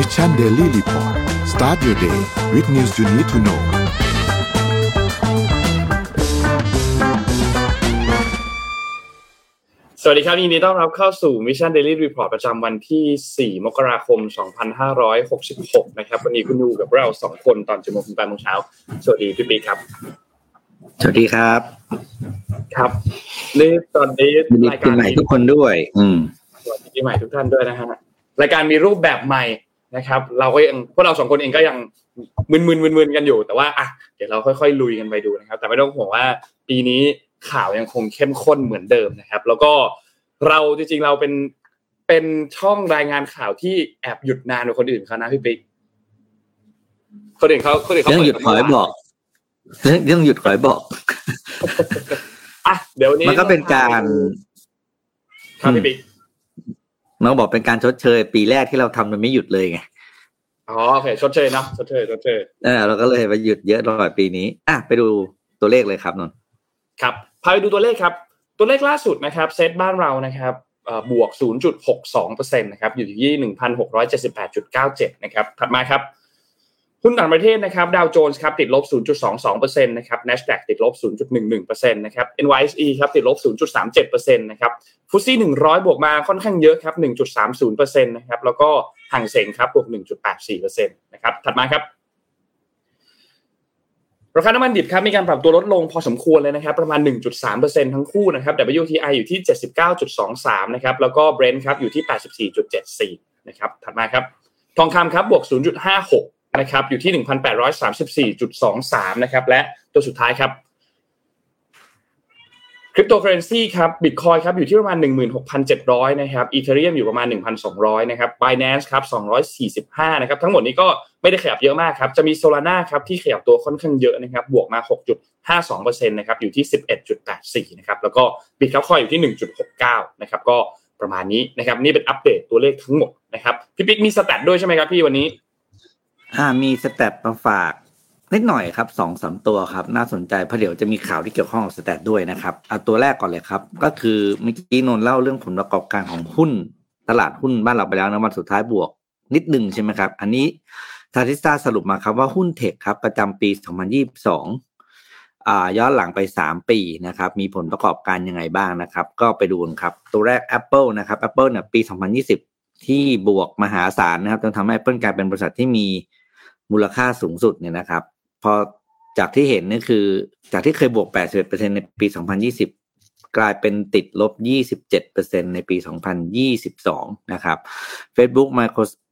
Mission Daily Report Start your day with news you need to know สวัสดีครับยินดีต้อนรับเข้าสู่ Mission Daily Report ประจำวันที่4มกราคม2566นะครับวันนี้คุณอยู่กับเรา2คนตอน 7:00 น. ถึง 8:00 น. เช้าสวัสดีพี่ปีครับสวัสดีครับครับนี่ตอนนี้รายการใหม่ทุกคนด้วยสวัสดีใหม่ทุกท่านด้วยนะฮะรายการมีรูปแบบใหม่นะครับเราก็ยังพวกเรา2คนเองก็ยังมึนๆกันอยู่แต่ว่าอ่ะเดี๋ยวเราค่อยๆลุยกันไปดูนะครับแต่ไม่ต้องห่วงว่าปีนี้ข่าวยังคงเข้มข้นเหมือนเดิมนะครับแล้วก็เราจริงๆเราเป็นช่องรายงานข่าวที่แอบหยุดนานกว่าคนอื่นเขานะพี่ปิ๊กคนอื่นเขาหยุดขอให้บอกเรื่องหยุดขอให้บอกอ่ะเดี๋ยวนี้มันก็เป็นการครับพี่ปิ๊กน้องบอกเป็นการชดเชยปีแรกที่เราทำมันไม่หยุดเลยไงอ๋อโอเคชดเชยนะชดเชยเราก็เลยไปหยุดเยอะหน่อยปีนี้อ่ะไปดูตัวเลขเลยครับนนท์ครับพาไปดูตัวเลขครับตัวเลขล่าสุดนะครับเซตบ้านเรานะครับบวก 0.62% นะครับอยู่ที่ 1,678.97 นะครับถัดมาครับหุ้นต่างประเทศนะครับดาวโจนส์ครับติดลบ 0.22% นะครับ Nasdaq ติดลบ 0.11% นะครับ NYSE ครับติดลบ 0.37% นะครับฟุตซี่100บวกมาค่อนข้างเยอะครับ 1.30% นะครับแล้วก็ห่างเส็งครับบวก 1.84% นะครับถัดมาครับราคาน้ำมันดิบครับมีการปรับตัวลดลงพอสมควรเลยนะครับประมาณ 1.3% ทั้งคู่นะครับ WTI อยู่ที่ 79.23 นะครับแล้วก็ Brent ครับอยู่ที่ 84.74 นะครับถัดมาครับทองคำครับบวก 0.56นะครับอยู่ที่ 1,834.23 นะครับและตัวสุดท้ายครับ Cryptocurrency ครับ Bitcoin ครับอยู่ที่ประมาณ 16,700 นะครับ Ethereum อยู่ประมาณ 1,200 นะครับ Binance ครับ245นะครับทั้งหมดนี้ก็ไม่ได้ขยับเยอะมากครับจะมี Solana ครับที่ขยับตัวค่อนข้างเยอะนะครับบวกมา 6.52% นะครับอยู่ที่ 11.84 นะครับแล้วก็ Bitcoin อยู่ที่ 1.69 นะครับก็ประมาณนี้นะครับนี่เป็นอัปเดตตัวเลขทั้งหมดนะครับพี่ปิ๊กมีสแตทด้วยใช่มั้ยครับพี่วันนี้มีสแตทมาฝากนิดหน่อยครับ 2-3 ตัวครับน่าสนใจเพราะเดี๋ยวจะมีข่าวที่เกี่ยวข้องกับสแตทด้วยนะครับเอาตัวแรกก่อนเลยครับก็คือเมื่อกี้นนท์เล่าเรื่องผลประกอบการของหุ้นตลาดหุ้นบ้านเราไปแล้วนะวันสุดท้ายบวกนิดนึงใช่ไหมครับอันนี้ Statista สรุปมาครับว่าหุ้นเทคครับประจำปี 2022ย้อนหลังไป3ปีนะครับมีผลประกอบการยังไงบ้างนะครับก็ไปดูกันครับตัวแรก Apple นะครับ Apple เนี่ยปี 2020ที่บวกมหาศาลนะครับจนทำให้ Apple กลายเป็นบริษัทที่มีมูลค่าสูงสุดเนี่ยนะครับพอจากที่เห็นนี่คือจากที่เคยบวก 81% ในปี 2020 กลายเป็นติดลบ 27% ในปี 2022 นะครับ Facebook Microsoft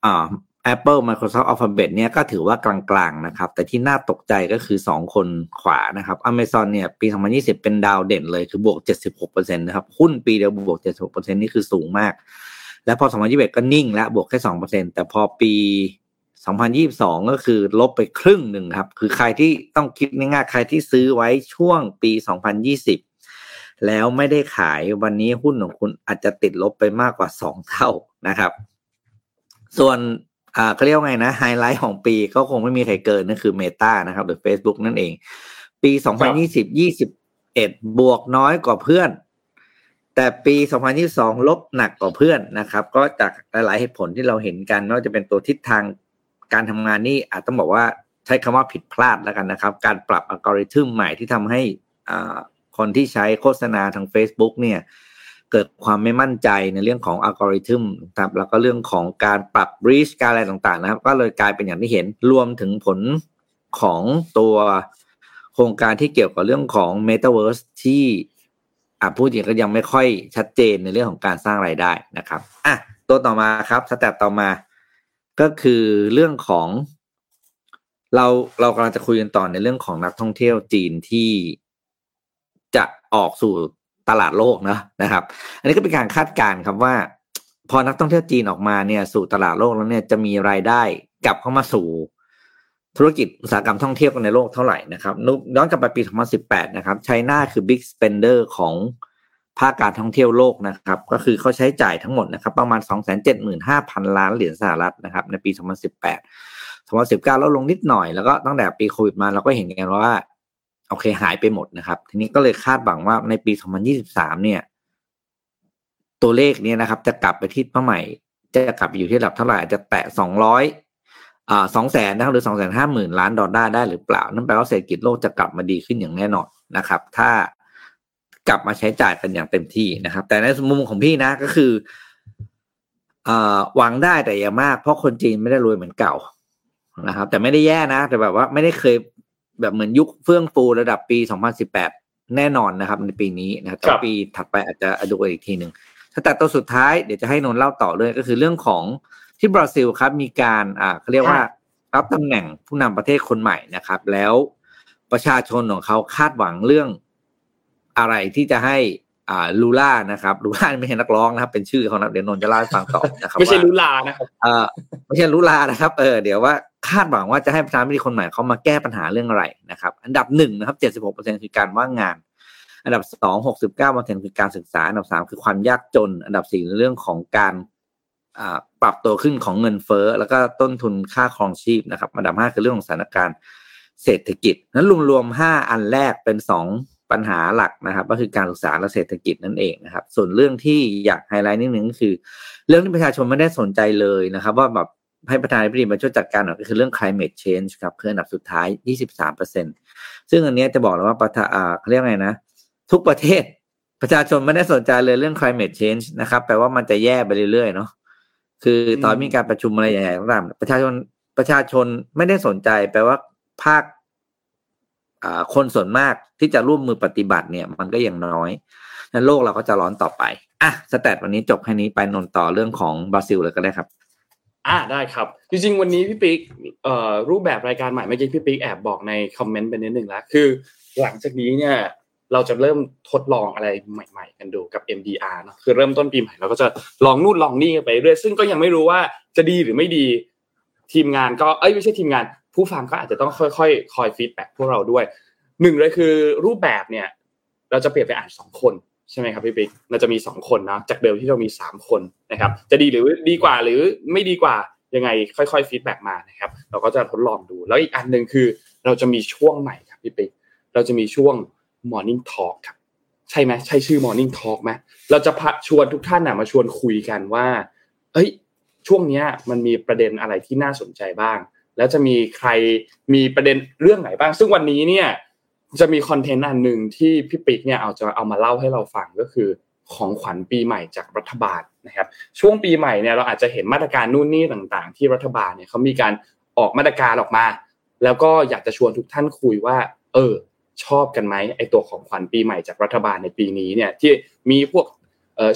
Apple Microsoft Alphabet เนี่ยก็ถือว่ากลางๆนะครับแต่ที่น่าตกใจก็คือ2คนขวานะครับ Amazon เนี่ยปี 2020 เป็นดาวเด่นเลยคือบวก 76% นะครับหุ้นปีเดียวบวก 76% นี่คือสูงมากและพอ 2021 ก็นิ่งและบวกแค่ 2% แต่พอปี2022ก็คือลบไปครึ่งหนึ่งครับคือใครที่ต้องคิดง่ายๆใครที่ซื้อไว้ช่วงปี2020แล้วไม่ได้ขายวันนี้หุ้นของคุณอาจจะติดลบไปมากกว่า2เท่านะครับส่วนเขาเรียกว่าไงนะไฮไลท์ของปีก็คงไม่มีใครเกินนั่นคือ Meta นะครับหรือ Facebook นั่นเองปี2020 21บวกน้อยกว่าเพื่อนแต่ปี2022ลบหนักกว่าเพื่อนนะครับก็จากหลายๆเหตุผลที่เราเห็นกันไม่ว่าจะเป็นตัวทิศทางการทำงานนี่อาจต้องบอกว่าใช้คำว่าผิดพลาดแล้วกันนะครับการปรับอัลกอริทึมใหม่ที่ทำให้คนที่ใช้โฆษณาทาง Facebook เนี่ยเกิดความไม่มั่นใจในเรื่องของอัลกอริทึมแล้วก็เรื่องของการปรับ reach การอะไรต่างๆนะครับก็เลยกลายเป็นอย่างที่เห็นรวมถึงผลของตัวโครงการที่เกี่ยวกับเรื่องของ Metaverse ที่พูดอย่างก็ยังไม่ค่อยชัดเจนในเรื่องของการสร้างรายได้นะครับอ่ะตัวต่อมาครับสเต็ปต่อมาก็คือเรื่องของเรากำลังจะคุยกันต่อในเรื่องของนักท่องเที่ยวจีนที่จะออกสู่ตลาดโลกนะครับอันนี้ก็เป็นการคาดการณ์ครับว่าพอนักท่องเที่ยวจีนออกมาเนี่ยสู่ตลาดโลกแล้วเนี่ยจะมีรายได้กลับเข้ามาสู่ธุรกิจอุตสาหกรรมท่องเที่ยวในโลกเท่าไหร่นะครับย้อนกลับไปปี2018นะครับไชน่าคือ Big Spender ของภาคการท่องเที่ยวโลกนะครับก็คือเขาใช้จ่ายทั้งหมดนะครับประมาณ 275,000 ล้านเหรียญสหรัฐนะครับในปี2018 2019ลดลงนิดหน่อยแล้วก็ตั้งแต่ปีโควิดมาเราก็เห็นกันว่าโอเคหายไปหมดนะครับทีนี้ก็เลยคาดหวังว่าในปี2023เนี่ยตัวเลขนี้นะครับจะกลับไปที่เป้าหมาย จะกลับไปอยู่ที่ระดับเท่าไหร่อาจจะแตะ200 200,000 นะครับหรือ 250,000 ล้านดอลลาร์ได้หรือเปล่านั่นแปลว่าเศรษฐกิจโลกจะกลับมาดีขึ้นอย่างแน่นอนนะครับถ้ากลับมาใช้จ่ายกันอย่างเต็มที่นะครับแต่ในมุมของพี่นะก็คือหวังได้แต่อย่ามากเพราะคนจีนไม่ได้รวยเหมือนเก่านะครับแต่ไม่ได้แย่นะแต่แบบว่าไม่ได้เคยแบบเหมือนยุคเฟื่องฟูระดับปี2018แน่นอนนะครับในปีนี้นะครับแต่ปีถัดไปอาจจะดูอีกทีนึงแต่ตัวสุดท้ายเดี๋ยวจะให้นนท์เล่าต่อเลยก็คือเรื่องของที่บราซิลครับมีการเขาเรียกว่ารับตำแหน่งผู้นำประเทศคนใหม่นะครับแล้วประชาชนของเขาคาดหวังเรื่องอะไรที่จะให้ลูล่านะครับลูล่าไม่ใช่นักร้องนะครับเป็นชื่อของนักเดี๋ยวนนท์จะเล่าให้ฟังต่อนะครับไม่ใช่ลูลานะครับไม่ใช่ลูลานะครับเดี๋ยวว่าคาดหวังว่าจะให้ประธานาธิบดีคนใหม่เขามาแก้ปัญหาเรื่องอะไรนะครับอันดับ1นะครับ 76% คือการว่างงานอันดับ2 69% คือการศึกษาอันดับ3คือความยากจนอันดับ4ในเรื่องของการปรับตัวขึ้นของเงินเฟ้อแล้วก็ต้นทุนค่าครองชีพนะครับอันดับ5คือเรื่องของสถานการณ์เศรษฐกิจนั้นรวมๆ5อันแรกเป็น2ปัญหาหลักนะครับก็คือการศึกษาและเศรษฐกิจนั่นเองนะครับส่วนเรื่องที่อยากไฮไลท์นิดนึงก็คือเรื่องที่ประชาชนไม่ได้สนใจเลยนะครับว่าแบบให้ประธานาธิบดีมาช่วยจัดการหน่อยก็คือเรื่อง climate change ครับคืออันดับสุดท้าย 23% ซึ่งอันนี้จะบอกเลยว่าเขาเรียกไงนะทุกประเทศประชาชนไม่ได้สนใจเลยเรื่อง climate change นะครับแปลว่ามันจะแย่ไปเรื่อยๆเนาะคือตอนมีการประชุมอะไรใหญ่ๆต่างๆประชาชนไม่ได้สนใจแปลว่าภาคคนส่วนมากที่จะร่วมมือปฏิบัติเนี่ยมันก็ยังน้อยนั้นโลกเราก็จะร้อนต่อไปอ่ะสแตทวันนี้จบแค่นี้ไปนนท์ต่อเรื่องของบราซิลเลยก็ได้ครับได้ครับจริงๆวันนี้พี่ปิ๊กรูปแบบรายการใหม่เมื่อกี้พี่ปิ๊กแอบบอกในคอมเมนต์ไปนิดนึงแล้วคือหลังจากนี้เนี่ยเราจะเริ่มทดลองอะไรใหม่ๆกันดูกับ MDR เนาะคือเริ่มต้นปีใหม่เราก็จะลองนู่นลองนี่กันไปเรื่อยซึ่งก็ยังไม่รู้ว่าจะดีหรือไม่ดีทีมงานก็ไม่ใช่ทีมงานผู้ฟังก็อาจจะต้องค่อยๆคอยฟีดแบ็กพวกเราด้วยหนึ่งเลยคือรูปแบบเนี่ยเราจะเปลี่ยนไปอ่าน2คนใช่ไหมครับพี่ปิ๊กเราจะมี2คนนะจากเดิมที่เรามี3คนนะครับจะดีหรือดีกว่าหรือไม่ดีกว่ายังไงค่อยๆฟีดแบ็กมานะครับเราก็จะทดลองดูแล้วอีกอันนึงคือเราจะมีช่วงใหม่ครับพี่ปิ๊กเราจะมีช่วงMorning Talk ครับใช่ไหมใช่ชื่อ Morning Talk ไหมเราจะชวนทุกท่านมาชวนคุยกันว่าช่วงนี้มันมีประเด็นอะไรที่น่าสนใจบ้างแล้วจะมีใครมีประเด็นเรื่องไหนบ้างซึ่งวันนี้เนี่ยจะมีคอนเทนต์อันนึงที่พี่ปิ๊กเนี่ยเอามาเล่าให้เราฟังก็คือของขวัญปีใหม่จากรัฐบาลนะครับช่วงปีใหม่เนี่ยเราอาจจะเห็นมาตรการนู่นนี่ต่างๆที่รัฐบาลเนี่ยเขามีการออกมาตรการออกมาแล้วก็อยากจะชวนทุกท่านคุยว่าชอบกันไหมไอตัวของขวัญปีใหม่จากรัฐบาลในปีนี้เนี่ยที่มีพวก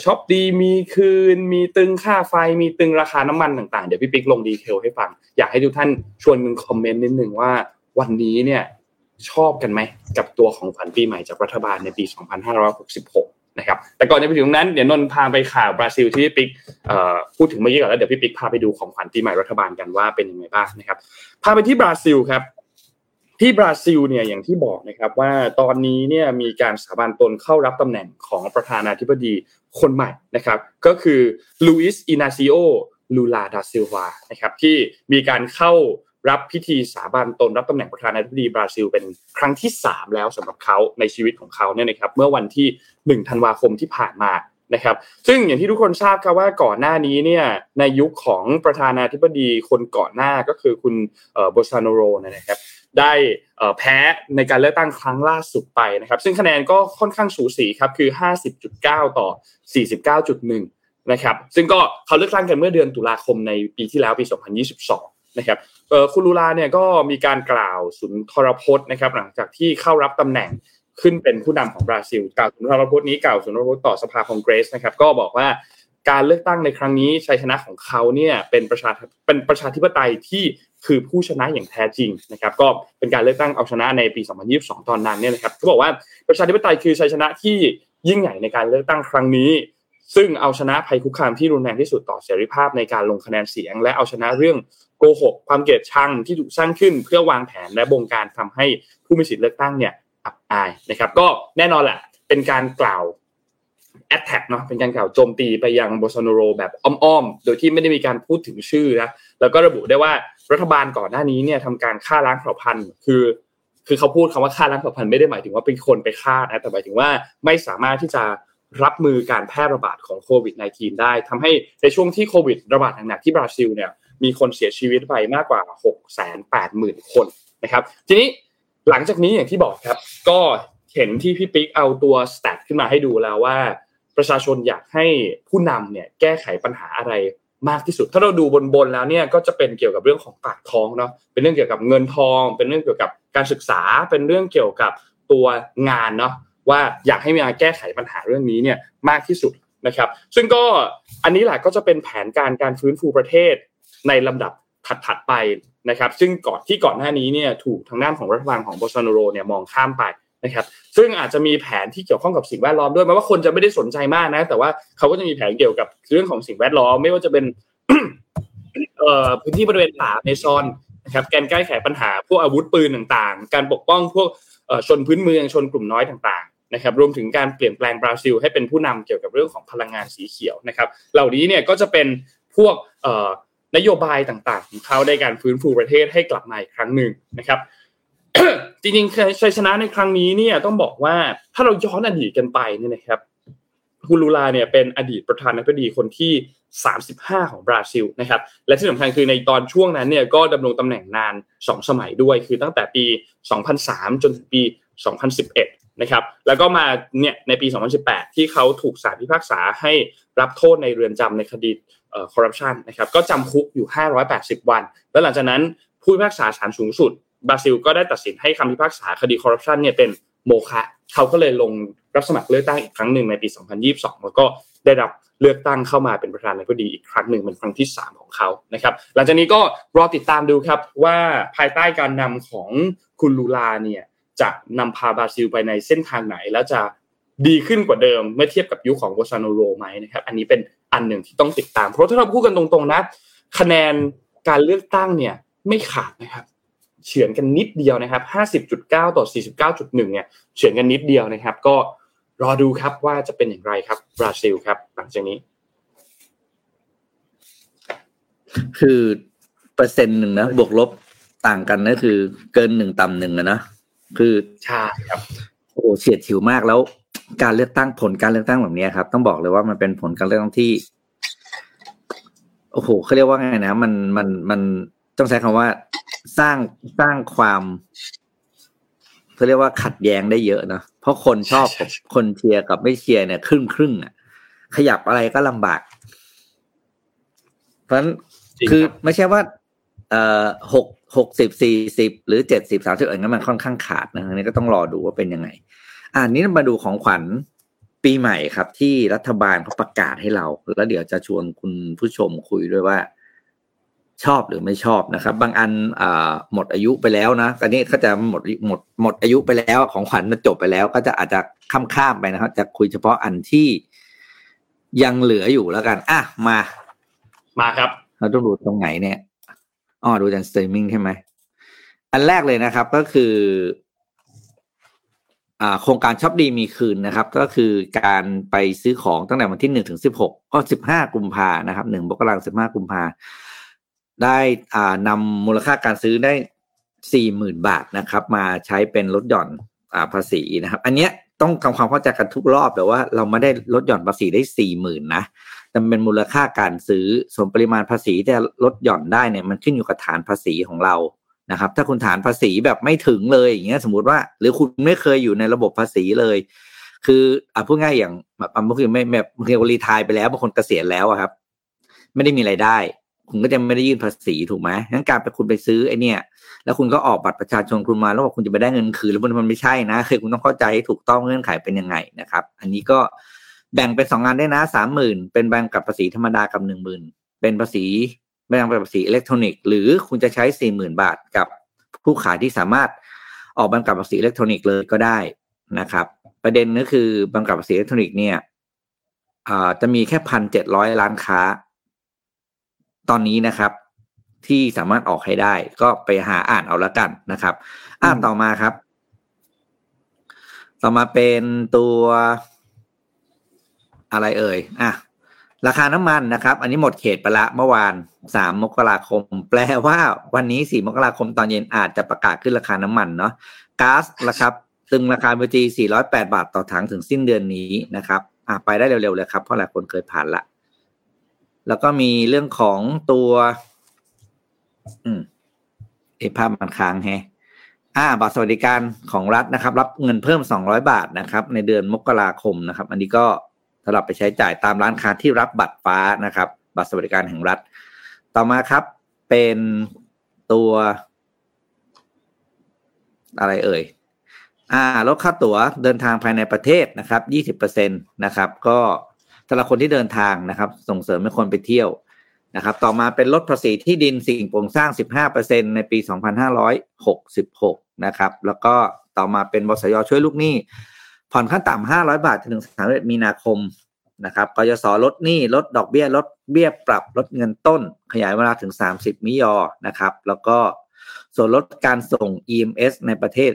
ช็อปดีมีคืนมีตึงค่าไฟมีตึงราคาน้ำมันต่างๆเดี๋ยวพี่ปิ๊กลงดีเทลให้ฟังอยากให้ทุกท่านชวนกันคอมเมนต์นิดนึงว่าวันนี้เนี่ยชอบกันไหมกับตัวของขวัญปีใหม่จากรัฐบาลในปี2566นะครับแต่ก่อนจะไปถึงนั้นเดี๋ยวนนท์พาไปข่าวบราซิลที่พี่ปิ๊กพูดถึงเมื่อกี้ก่อนแล้วเดี๋ยวพี่ปิ๊กพาไปดูของขวัญปีใหม่รัฐบาลกันว่าเป็นยังไงบ้างนะครับพาไปที่บราซิลครับที่บราซิลเนี่ยอย่างที่บอกนะครับว่าตอนนี้เนี่ยมีการสถาบันตนเข้ารับตำแหน่งของประธานาธิบดีคนใหม่นะครับก็คือลูอิสอินาซิโอลูลาดาซิลวานะครับที่มีการเข้ารับพิธีสถาบันตนรับตำแหน่งประธานาธิบดีบราซิลเป็นครั้งที่3แล้วสำหรับเขาในชีวิตของเขาเนี่ยนะครับเมื่อวันที่1ธันวาคมที่ผ่านมานะครับซึ่งอย่างที่ทุกคนทราบครับว่าก่อนหน้านี้เนี่ยในยุคของประธานาธิบดีคนก่อนหน้าก็คือคุณโบซาโนโรนะครับได้แพ้ในการเลือกตั้งครั้งล่าสุดไปนะครับซึ่งคะแนนก็ค่อนข้างสูสีครับคือ 50.9 ต่อ 49.1 นะครับซึ่งก็เขาเลือกตั้งกันเมื่อเดือนตุลาคมในปีที่แล้วปี2022นะครับคุณลูลาเนี่ยก็มีการกล่าวสุนทรพจน์นะครับหลังจากที่เข้ารับตำแหน่งขึ้นเป็นผู้นำของบราซิลกล่าวสุนทรพจน์นี้กล่าวสุนทรพจน์ต่อสภาคองเกรสนะครับก็บอกว่าการเลือกตั้งในครั้งนี้ชัยชนะของเขาเนี่ยเป็นประชาธิปไตยที่คือผู้ชนะอย่างแท้จริงนะครับก็เป็นการเลือกตั้งเอาชนะในปี2022ตอนนั้นเนี่ยนะครับเขาบอกว่าประชาธิปไตยคือชัยชนะที่ยิ่งใหญ่ในการเลือกตั้งครั้งนี้ซึ่งเอาชนะภัยคุกคามที่รุนแรงที่สุดต่อเสรีภาพในการลงคะแนนเสียงและเอาชนะเรื่องโกหกความเกลียดชังที่ถูกสร้างขึ้นเพื่อวางแผนและบงการทำให้ผู้มีสิทธิเลือกตั้งเนี่ยอับอายนะครับก็แน่นอนแหละเป็นการกล่าวattack เนาะเป็นการกล่าวโจมตีไปยังโบซาโนโรแบบอ้อมๆโดยที่ไม่ได้มีการพูดถึงชื่อนะแล้วก็ระบุได้ว่ารัฐบาลก่อนหน้านี้เนี่ยทำการฆ่าล้างเผ่าพันธุ์คือเขาพูดคำว่าฆ่าล้างเผ่าพันธุ์ไม่ได้หมายถึงว่าเป็นคนไปฆ่านะแต่หมายถึงว่าไม่สามารถที่จะ รับมือการแพร่ระบาดของโควิด -19 ได้ทำให้ในช่วงที่โควิดระบาดหนักๆที่บราซิลเนี่ยมีคนเสียชีวิตไปมากกว่า 680,000 คนนะครับทีนี้หลังจากนี้อย่างที่บอกครับก็เห็นที่พี่ปิ๊กเอาตัว stat ขึ้นมาให้ดูแล้วว่าประชาชนอยากให้ผู้นำเนี่ยแก้ไขปัญหาอะไรมากที่สุดถ้าเราดูบนแล้วเนี่ยก็จะเป็นเกี่ยวกับเรื่องของปากท้องเนาะเป็นเรื่องเกี่ยวกับเงินทองเป็นเรื่องเกี่ยวกับการศึกษาเป็นเรื่องเกี่ยวกับตัวงานเนาะว่าอยากให้มีการแก้ไขปัญหาเรื่องนี้เนี่ยมากที่สุดนะครับซึ่งก็อันนี้แหละก็จะเป็นแผนการฟื้นฟูประเทศในลำดับถัดๆไปนะครับซึ่งก่อนหน้านี้เนี่ยถูกทางด้านของรัฐบาลของโบซาโนโรเนี่ยมองข้ามไปนะครับซึ่งอาจจะมีแผนที่เกี่ยวข้องกับสิ่งแวดล้อมด้วยแม้ว่าคนจะไม่ได้สนใจมากนะแต่ว่าเขาก็จะมีแผนเกี่ยวกับเรื่องของสิ่งแวดล้อมไม่ว่าจะเป็น พื้นที่บริเวณป่าในซอนนะครับการแก้ไขปัญหาพวกอาวุธปืนต่างๆการปกป้องพวกชนพื้นเมืองชนกลุ่มน้อยต่างๆนะครับรวมถึงการเปลี่ยนแปลงบราซิลให้เป็นผู้นำเกี่ยวกับเรื่องของพลังงานสีเขียวนะครับเหล่านี้เนี่ยก็จะเป็นพวกนโยบายต่างๆของเขาในการฟื้นฟูประเทศให้กลับมาอีกครั้งหนึ่งนะครับ จริงๆชัยชนะในครั้งนี้เนี่ยต้องบอกว่าถ้าเราย้อนอดีตกันไปเนี่ยนะครับฮูลูลาเนี่ยเป็นอดีตประธานาธิบดีคนที่35ของบราซิลนะครับและที่สำคัญคือในตอนช่วงนั้นเนี่ยก็ดำรงตำแหน่งนาน2สมัยด้วยคือตั้งแต่ปี2003จนถึงปี2011นะครับแล้วก็มาเนี่ยในปี2018ที่เขาถูกศาลพิพากษาให้รับโทษในเรือนจำในคดีคอร์รัปชันนะครับก็จำคุกอยู่580วันแล้วหลังจากนั้นผู้พิพากษาศาลสูงสุดบราซิลก็ได้ตัดสินให้คำพิพากษาคดีคอร์รัปชันเนี่ยเป็นโมฆะเขาก็เลยลงรับสมัครเลือกตั้งอีกครั้งหนึ่งในปี2022แล้วก็ได้รับเลือกตั้งเข้ามาเป็นประธานาธิบดีอีกครั้งหนึ่งเป็นครั้งที่3ของเขานะครับหลังจากนี้ก็รอติดตามดูครับว่าภายใต้การนำของคุณลูลาเนี่ยจะนำพาบราซิลไปในเส้นทางไหนแล้วจะดีขึ้นกว่าเดิมเมื่อเทียบกับยุคของโบซาโนโรไหมนะครับอันนี้เป็นอันหนึ่งที่ต้องติดตามเพราะถ้าเราพูดกันตรงๆนะคะแนนการเลือกตั้งเนี่ยไม่ขาดนะครับเฉือนกันนิดเดียวนะครับ 50.9 ต่อ 49.1 เนี่ยเฉือนกันนิดเดียวนะครับก็รอดูครับว่าจะเป็นอย่างไรครับบราซิลครับหลังจากนี้คือเปอร์เซ็นต์หนึ่งนะบวกลบต่างกันนะคือเกิน1ต่ำ1นะคือใช่ครับโอ้เฉียดฉิวมากแล้วการเลือกตั้งผลการเลือกตั้งแบบนี้ครับต้องบอกเลยว่ามันเป็นผลการเลือกตั้งที่โอ้โหเขาเรียกว่าไงนะมันต้องใช้คำว่าสร้างความเขาเรียกว่าขัดแย้งได้เยอะนะเพราะคนชอบกับคนเชียร์กับไม่เชียร์เนี่ยครึ่งอ่ะขยับอะไรก็ลำบากเพราะฉะนั้นคือไม่ใช่ว่า60 40หรือ70 30อย่างนั้นมันค่อนข้างขาดนะอันนี้ก็ต้องรอดูว่าเป็นยังไงอันนี้มาดูของขวัญปีใหม่ครับที่รัฐบาลเขาประกาศให้เราแล้วเดี๋ยวจะชวนคุณผู้ชมคุยด้วยว่าชอบหรือไม่ชอบนะครับบางอันหมดอายุไปแล้วนะอันนี้ก็จะหมดอายุไปแล้วของขวัญมันจบไปแล้วก็จะอาจจะข้ามไปนะครับจะคุยเฉพาะอันที่ยังเหลืออยู่แล้วกันอ่ะมาครับเราต้องดูตรงไหนเนี่ยอ๋อดูจากสตรีมมิ่งใช่ไหมอันแรกเลยนะครับก็คือโครงการช็อปดีมีคืนนะครับก็คือการไปซื้อของตั้งแต่วันที่1ถึง16ก็15กุมภาพันธ์นะครับ1มกราคม15กุมภาพันธ์ได้นำมูลค่าการซื้อได้ 40,000 บาทนะครับมาใช้เป็นลดหย่อนภาษีนะครับอันเนี้ยต้องทำความเข้าใจกันทุกรอบแต่ว่าเราไม่ได้ลดหย่อนภาษีได้ 40,000 นะแต่เป็นมูลค่าการซื้อส่วนปริมาณภาษีที่ลดหย่อนได้เนี่ยมันขึ้นอยู่กับฐานภาษีของเรานะครับถ้าคุณฐานภาษีแบบไม่ถึงเลยอย่างเงี้ยสมมุติว่าหรือคุณไม่เคยอยู่ในระบบภาษีเลยคือพูดง่ายอย่างแบบบางคนไม่แบบบางคนรีไทร์ไปแล้วบางคนเกษียณแล้วครับไม่ได้มีรายได้คุณก็จะไม่ได้ยื่นภาษีถูกไหมงั้นการไปคุณไปซื้อไอเนี่ยแล้วคุณก็ออกบัตรประชาชนคุณมาแล้วบอกคุณจะไปได้เงินคืนแล้วมันไม่ใช่นะคือคุณต้องเข้าใจให้ถูกต้องเงื่อนไขเป็นยังไงนะครับอันนี้ก็แบ่งเป็น2งานได้นะ 30,000 เป็นแบ่งกับภาษีธรรมดากับ 10,000 เป็นภาษีไม่ต้องเป็นภาษีอิเล็กทรอนิกส์หรือคุณจะใช้ 40,000 บาทกับผู้ขายที่สามารถออกบัตรกับภาษีอิเล็กทรอนิกส์เลยก็ได้นะครับประเด็นก็คือบัตรกับภาษีอิเล็กทรอนิกส์เนี่ยจะมีแค่ 1,700 ล้านค้าตอนนี้นะครับที่สามารถออกให้ได้ก็ไปหาอ่านเอาละกันนะครับต่อมาครับต่อมาเป็นตัวอะไรเอ่ยราคาน้ำมันนะครับอันนี้หมดเขตไปละเมื่อวาน3มกราคมแปลว่าวันนี้4มกราคมตอนเย็นอาจจะประกาศขึ้นราคาน้ำมันเนาะก๊าซนะครับตึงราคา BTC 408 บาทต่อถังถึงสิ้นเดือนนี้นะครับ ไปได้เร็วๆเลยครับเพราะหลายคนเคยผ่านละแล้วก็มีเรื่องของตัวภาพมันค้างแฮะบัตรสวัสดิการของรัฐนะครับรับเงินเพิ่ม200บาทนะครับในเดือนมกราคมนะครับอันนี้ก็สำหรับไปใช้จ่ายตามร้านค้าที่รับบัตรฟ้านะครับบัตรสวัสดิการแห่งรัฐต่อมาครับเป็นตัวอะไรเอ่ยลดค่าตั๋วเดินทางภายในประเทศนะครับ 20% นะครับก็สำหรับคนที่เดินทางนะครับส่งเสริมให้คนไปเที่ยวนะครับต่อมาเป็นลดภาษีที่ดินสิ่งปลูกสร้าง 15% ในปี 2566 นะครับแล้วก็ต่อมาเป็นบสยช่วยลูกหนี้ผ่อนขั้นต่ำ500บาทถึง31มีนาคมนะครับกยศลดหนี้ลดดอกเบี้ยลดเบี้ยปรับลดเงินต้นขยายเวลาถึง30มิยอนะครับแล้วก็ส่วนลดการส่ง EMS ในประเทศ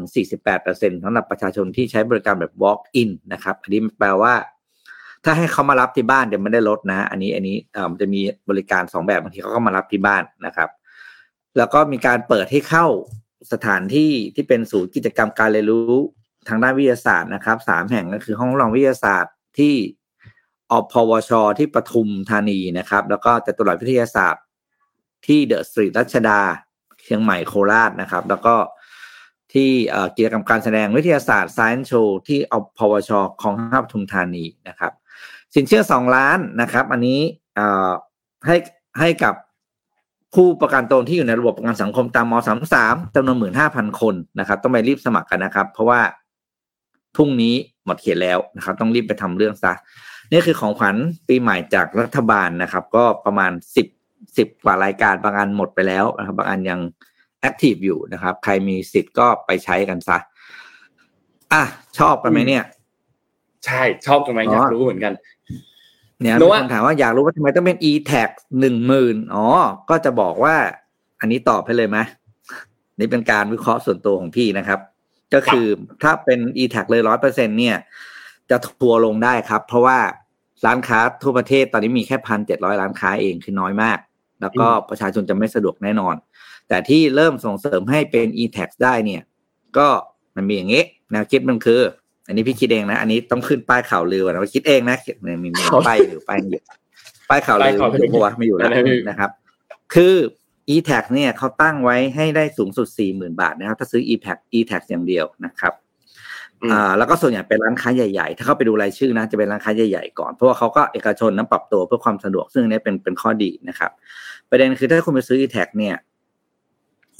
19-48% สำหรับประชาชนที่ใช้บริการแบบ walk in นะครับอันนี้แปลว่าถ้าให้เขามารับที่บ้านเดี๋ยวไม่ได้ลดนะอันนี้มันจะมีบริการ2แบบบางทีเขาก็มารับที่บ้านนะครับแล้วก็มีการเปิดให้เข้าสถานที่ที่เป็นศูนย์กิจกรรมการเรียนรู้ทางด้านวิทยาศาสตร์นะครับ3แห่งก็คือห้องรองวิทยาศาสตร์ที่อพวชที่ปทุมธานีนะครับแล้วก็จตุรัสวิทยาศาสตร์ที่เดอะสตรีทรัชดาเชียงใหม่โคราชนะครับแล้วก็ที่กิจกรรมการแสดงวิทยาศาสตร์ Science Show ที่อพวชคลอง5ปทุมธานีนะครับสินเชื่อ2ล้านนะครับอันนี้ให้กับผู้ประกันตนที่อยู่ในระบบประกันสังคมตามม.33 จำนวน 15,000 คนนะครับต้องไปรีบสมัครกันนะครับเพราะว่าพรุ่งนี้หมดเขตแล้วนะครับต้องรีบไปทำเรื่องซะนี่คือของขวัญปีใหม่จากรัฐบาลนะครับก็ประมาณ10กว่ารายการบางอันหมดไปแล้วนะครับบางอันยังแอคทีฟอยู่นะครับใครมีสิทธิ์ก็ไปใช้กันซะชอบกันไหมเนี่ยใช่ชอบกันไหมอยากรู้เหมือนกันเนี่ยมีคนถามว่าอยากรู้ว่าทำไมต้องเป็น e-tag 10,000 ก็จะบอกว่าอันนี้ตอบให้เลยไหมนี่เป็นการวิเคราะห์ส่วนตัวของพี่นะครับก็คือถ้าเป็น e-tag เลย 100% เนี่ยจะทัวลงได้ครับเพราะว่าร้านค้าทั่วประเทศตอนนี้มีแค่ 1,700 ร้านค้าเองคือน้อยมากแล้วก็ประชาชนจะไม่สะดวกแน่นอนแต่ที่เริ่มส่งเสริมให้เป็น e-tax ได้เนี่ยก็มันมีอย่างงี้แนวคิดมันคืออันนี้พี่คิดเองนะอันนี้ต้องขึ้นป้ายข่าวลือนะว่าคิดเองนะมีป้ายหรือป้ายเยอะป้ายข่าวลืออยู่ปะไม่อยู่แล้วนะครับคือ e-tax เนี่ยเขาตั้งไว้ให้ได้สูงสุด 40,000 บาทนะครับถ้าซื้อ e-tax อย่างเดียวนะครับแล้วก็ส่วนใหญ่เป็นร้านค้าใหญ่ๆถ้าเข้าไปดูรายชื่อนะจะเป็นร้านค้าใหญ่ๆก่อนเพราะว่าเขาก็เอกชนนั้นปรับตัวเพื่อความสะดวกซึ่งนี่เป็นข้อดีนะครับประเด็นคือถ้าคุณไปซื้อ e-tag เนี่ย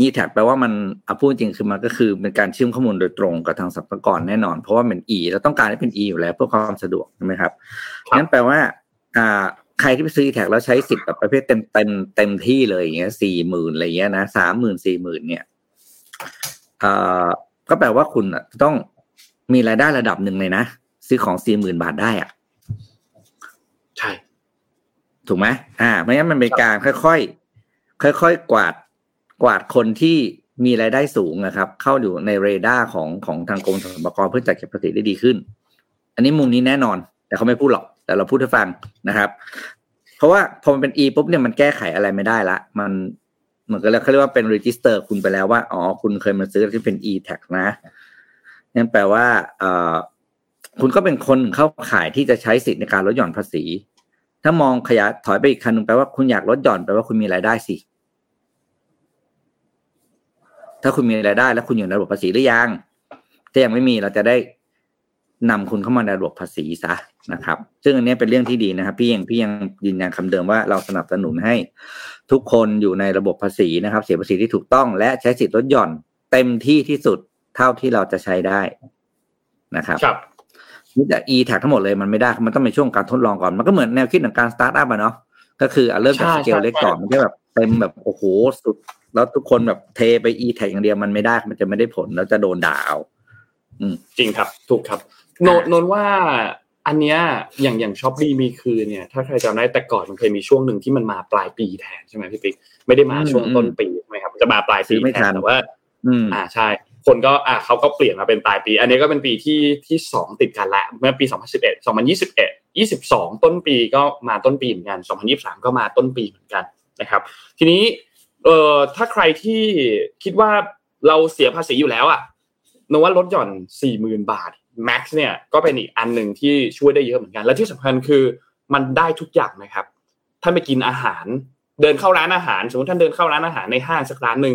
e-tag แปลว่ามันพูดจริงคือมันก็คือเป็นการเชื่อมข้อมูลโดยตรงกับทางสรรพากรแน่นอนเพราะว่าเป็น e เราต้องการให้เป็น e อยู่แล้วเพื่อความสะดวกใช่มั้ยครับงั้นแปลว่าใครที่ไปซื้อ e-tag แล้วใช้สิทธิ์แบบประเภทเต็มที่เลยอย่างเงี้ย 40,000 อะไรอย่างเงี้ยนะ 30,000 40,000 เนี่ยก็แปลว่าคุณต้องมีรายได้ระดับหนึ่งเลยนะซื้อของ 40,000 บาทได้อะใช่ถูกไหมไม่งั้นมันเป็นการค่อยๆกวาดคนที่มีรายได้สูงนะครับเข้าอยู่ในเรดาร์ของทางกรมสรรพากรเพื่อจัดเก็บภาษีได้ดีขึ้นอันนี้มุมนี้แน่นอนแต่เขาไม่พูดหรอกแต่เราพูดให้ฟังนะครับเพราะว่าพอมันเป็น e ปุ๊บเนี่ยมันแก้ไขอะไรไม่ได้ละมันเหมือนกับเขาเรียกว่าเป็น register คุณไปแล้วว่าคุณเคยมาซื้อที่เป็น e tag นะนั่นแปลว่าคุณก็เป็นคนเข้าข่ายที่จะใช้สิทธิ์ในการลดหย่อนภาษีถ้ามองขยายถอยไปอีกขั้นนึงแปลว่าคุณอยากลดหย่อนแปลว่าคุณมีรายได้สิถ้าคุณมีรายได้แล้วคุณอยู่ในระบบภาษีหรือยังถ้ายังไม่มีเราจะได้นำคุณเข้ามาในระบบภาษีซะนะครับซึ่งอันนี้เป็นเรื่องที่ดีนะครับพี่ยังยืนยันคำเดิมว่าเราสนับสนุนให้ทุกคนอยู่ในระบบภาษีนะครับเสียภาษีที่ถูกต้องและใช้สิทธิ์ลดหย่อนเต็มที่ที่สุดเท่าที่เราจะใช้ได้นะครับนี่จะ e-tag ทั้งหมดเลยมันไม่ได้มันต้องเป็นช่วงการทดลองก่อนมันก็เหมือนแนวคิดของการสตาร์ทอัพอ่ะเนาะก็คือเริ่มจากสเกลเล็กก่อนไม่ใช่แบบเต็มแบบโอ้โหสุดแล้วทุกคนแบบเทไป e-tag อย่างเดียวมันไม่ได้มันจะไม่ได้ผลแล้วจะโดนด่าเอาจริงครับถูกครับโน้นว่าอันเนี้ยอย่าง Shopee มีคืนเนี่ยถ้าใครจำได้แต่ก่อนมันเคยมีช่วงนึงที่มันมาปลายปีแทนใช่มั้ยพี่ปิ๊กไม่ได้มาช่วงต้นปีใช่มั้ยครับจะมาปลายปีแทนแต่ว่าใช่คนก็เขาก็เปลี่ยนมาเป็นปลายปีอันนี้ก็เป็นปีที่2ติดกันละเมื่อปี2011 2021 22ต้นปีก็มาต้นปีเหมือนกัน2023ก็มาต้นปีเหมือนกันนะครับทีนี้ถ้าใครที่คิดว่าเราเสียภาษีอยู่แล้วอ่ะนึกว่าลดหย่อน 40,000 บาท Max เนี่ยก็เป็นอีกอันหนึ่งที่ช่วยได้เยอะเหมือนกันและที่สำคัญคือมันได้ทุกอย่างนะครับท่านไปกินอาหารเดินเข้าร้านอาหารสมมติท่านเดินเข้าร้านอาหารในห้างสักร้านนึง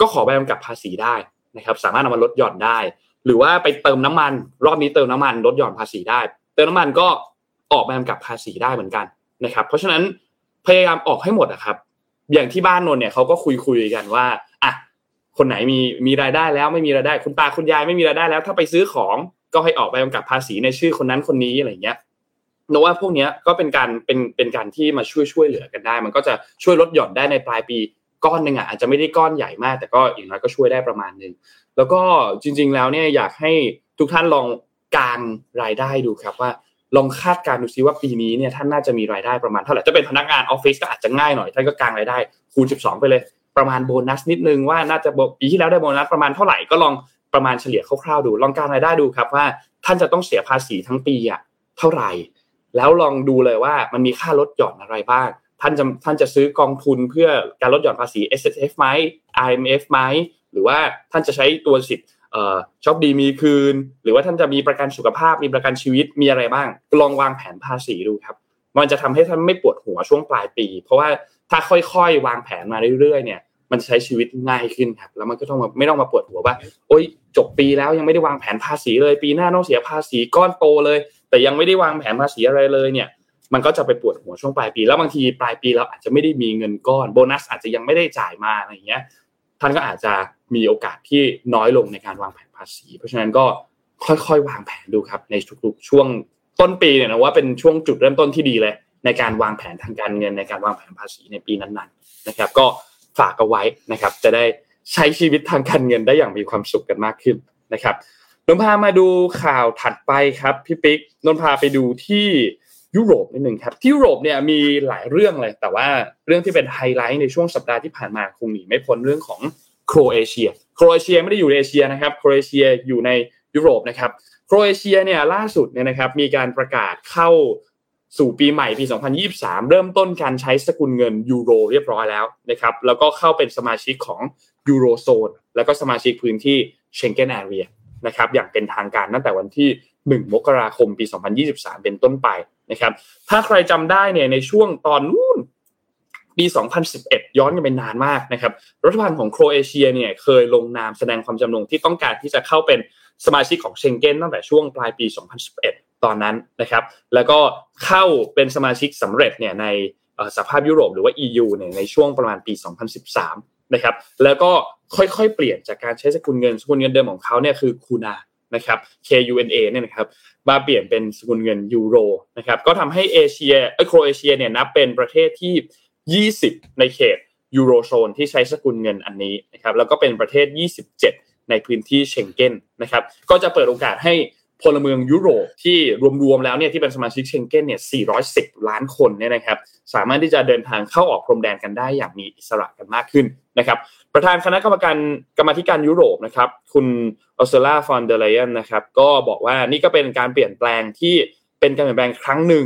ก็ขอใบกำกับภาษีได้นะครับสามารถเอามาลดหย่อนได้หรือว่าไปเติมน้ำมันรอบนี้เติมน้ำมันลดหย่อนภาษีได้เติมน้ำมันก็ออกใบกำกับภาษีได้เหมือนกันนะครับเพราะฉะนั้นพยายามออกให้หมดนะครับอย่างที่บ้านนนเนี่ยเขาก็คุยกันว่าอ่ะคนไหนมีรายได้แล้วไม่มีรายได้คุณตาคุณยายไม่มีรายได้แล้วถ้าไปซื้อของก็ให้ออกใบกำกับภาษีในชื่อคนนั้นคนนี้อะไรเงี้ยนว่าพวกนี้ก็เป็นการที่มาช่วยเหลือกันได้มันก็จะช่วยลดหย่อนได้ในปลายปีก้อนนึงอ่ะอาจจะไม่ได้ก้อนใหญ่มากแต่ก็อย่างน้อยก็ช่วยได้ประมาณนึงแล้วก็จริงๆแล้วเนี่ยอยากให้ทุกท่านลองกางรายได้ดูครับว่าลองคาดการณ์ดูซิว่าปีนี้เนี่ยท่านน่าจะมีรายได้ประมาณเท่าไหร่จะเป็นพนักงานออฟฟิศก็อาจจะง่ายหน่อยท่านก็กางรายได้คูณ12ไปเลยประมาณโบนัสนิดนึงว่าน่าจะปีที่แล้วได้โบนัสประมาณเท่าไหร่ก็ลองประมาณเฉลี่ยคร่าวๆดูลองกางรายได้ดูครับว่าท่านจะต้องเสียภาษีทั้งปีอ่ะเท่าไหร่แล้วลองดูเลยว่ามันมีค่าลดหย่อนอะไรบ้างท่านจะซื้อกองทุนเพื่อการลดหย่อนภาษี SSF มั้ย IMF มั้ยหรือว่าท่านจะใช้ตัวสิทธิ์ช็อปดีมีคืนหรือว่าท่านจะมีประกันสุขภาพมีประกันชีวิตมีอะไรบ้างลองวางแผนภาษีดูครับมันจะทำให้ท่านไม่ปวดหัวช่วงปลายปีเพราะว่าถ้าค่อยๆวางแผนมาเรื่อยๆเนี่ยมันจะใช้ชีวิตง่ายขึ้นครับแล้วมันก็ต้องไม่ต้องมาปวดหัวว่าโอ๊ยจบปีแล้วยังไม่ได้วางแผนภาษีเลยปีหน้าต้องเสียภาษีก้อนโตเลยแต่ยังไม่ได้วางแผนภาษีอะไรเลยเนี่ยมันก็จะไปปวดหัวช่วงปลายปีแล้วบางทีปลายปีเราอาจจะไม่ได้มีเงินก้อนโบนัสอาจจะยังไม่ได้จ่ายมาอะไรอย่างเงี้ยท่านก็อาจจะมีโอกาสที่น้อยลงในการวางแผนภาษีเพราะฉะนั้นก็ค่อยๆวางแผนดูครับในทุกๆช่วงต้นปีเนี่ยนะว่าเป็นช่วงจุดเริ่มต้นที่ดีเลยในการวางแผนทางการเงินในการวางแผนภาษีในปีนั้นๆนะครับก็ฝากเอาไว้นะครับจะได้ใช้ชีวิตทางการเงินได้อย่างมีความสุขกันมากขึ้นนะครับนนพามาดูข่าวถัดไปครับพี่ปิ๊กนนพาไปดูที่ยุโรปนิดนึงครับที่ยุโรปเนี่ยมีหลายเรื่องเลยแต่ว่าเรื่องที่เป็นไฮไลท์ในช่วงสัปดาห์ที่ผ่านมาคงหนีไม่พ้นเรื่องของโครเอเชียไม่ได้อยู่ในเอเชียนะครับโครเอเชียอยู่ในยุโรปนะครับโครเอเชียเนี่ยล่าสุดเนี่ยนะครับมีการประกาศเข้าสู่ปีใหม่ปี2023เริ่มต้นการใช้สกุลเงินยูโรเรียบร้อยแล้วนะครับแล้วก็เข้าเป็นสมาชิกของยูโรโซนแล้วก็สมาชิกพื้นที่เชงเก้นแอเรียนะครับอย่างเป็นทางการตั้งแต่วันที่1มกราคมปี2023เป็นต้นไปนะครับถ้าใครจำได้เนี่ยในช่วงตอนนู้นปี2011ย้อนกันไปนานมากนะครับรัฐบาลของโครเอเชียเนี่ยเคยลงนามแสดงความจำนงที่ต้องการที่จะเข้าเป็นสมาชิกของเชงเก้นตั้งแต่ช่วงปลายปี2011ตอนนั้นนะครับแล้วก็เข้าเป็นสมาชิกสำเร็จเนี่ยในสหภาพยุโรปหรือว่า EU เนี่ยในช่วงประมาณปี2013นะครับแล้วก็ค่อยๆเปลี่ยนจากการใช้สกุลเงินเดิมของเขาเนี่ยคือคูนานะครับ KUNA เนี่ยนะครับมาเปลี่ยนเป็นสกุลเงินยูโรนะครับก็ทำให้โครเอเชียเนี่ยนับเป็นประเทศที่20ในเขตยูโรโซนที่ใช้สกุลเงินอันนี้นะครับแล้วก็เป็นประเทศ27ในพื้นที่เชงเก้นนะครับก็จะเปิดโอกาสให้พลเมืองยุโรปที่รวมๆแล้วเนี่ยที่เป็นสมาชิกเชงเก้นเนี่ย410ล้านคนเนี่ยนะครับสามารถที่จะเดินทางเข้าออกพรมแดนกันได้อย่างมีอิสระกันมากขึ้นนะครับประธานคณะกรรมาธิการยุโรปนะครับคุณอัลเซล่าฟอนเดอร์ไลเยนนะครับก็บอกว่านี่ก็เป็นการเปลี่ยนแปลงที่เป็นการเปลี่ยนแปลงครั้งหนึ่ง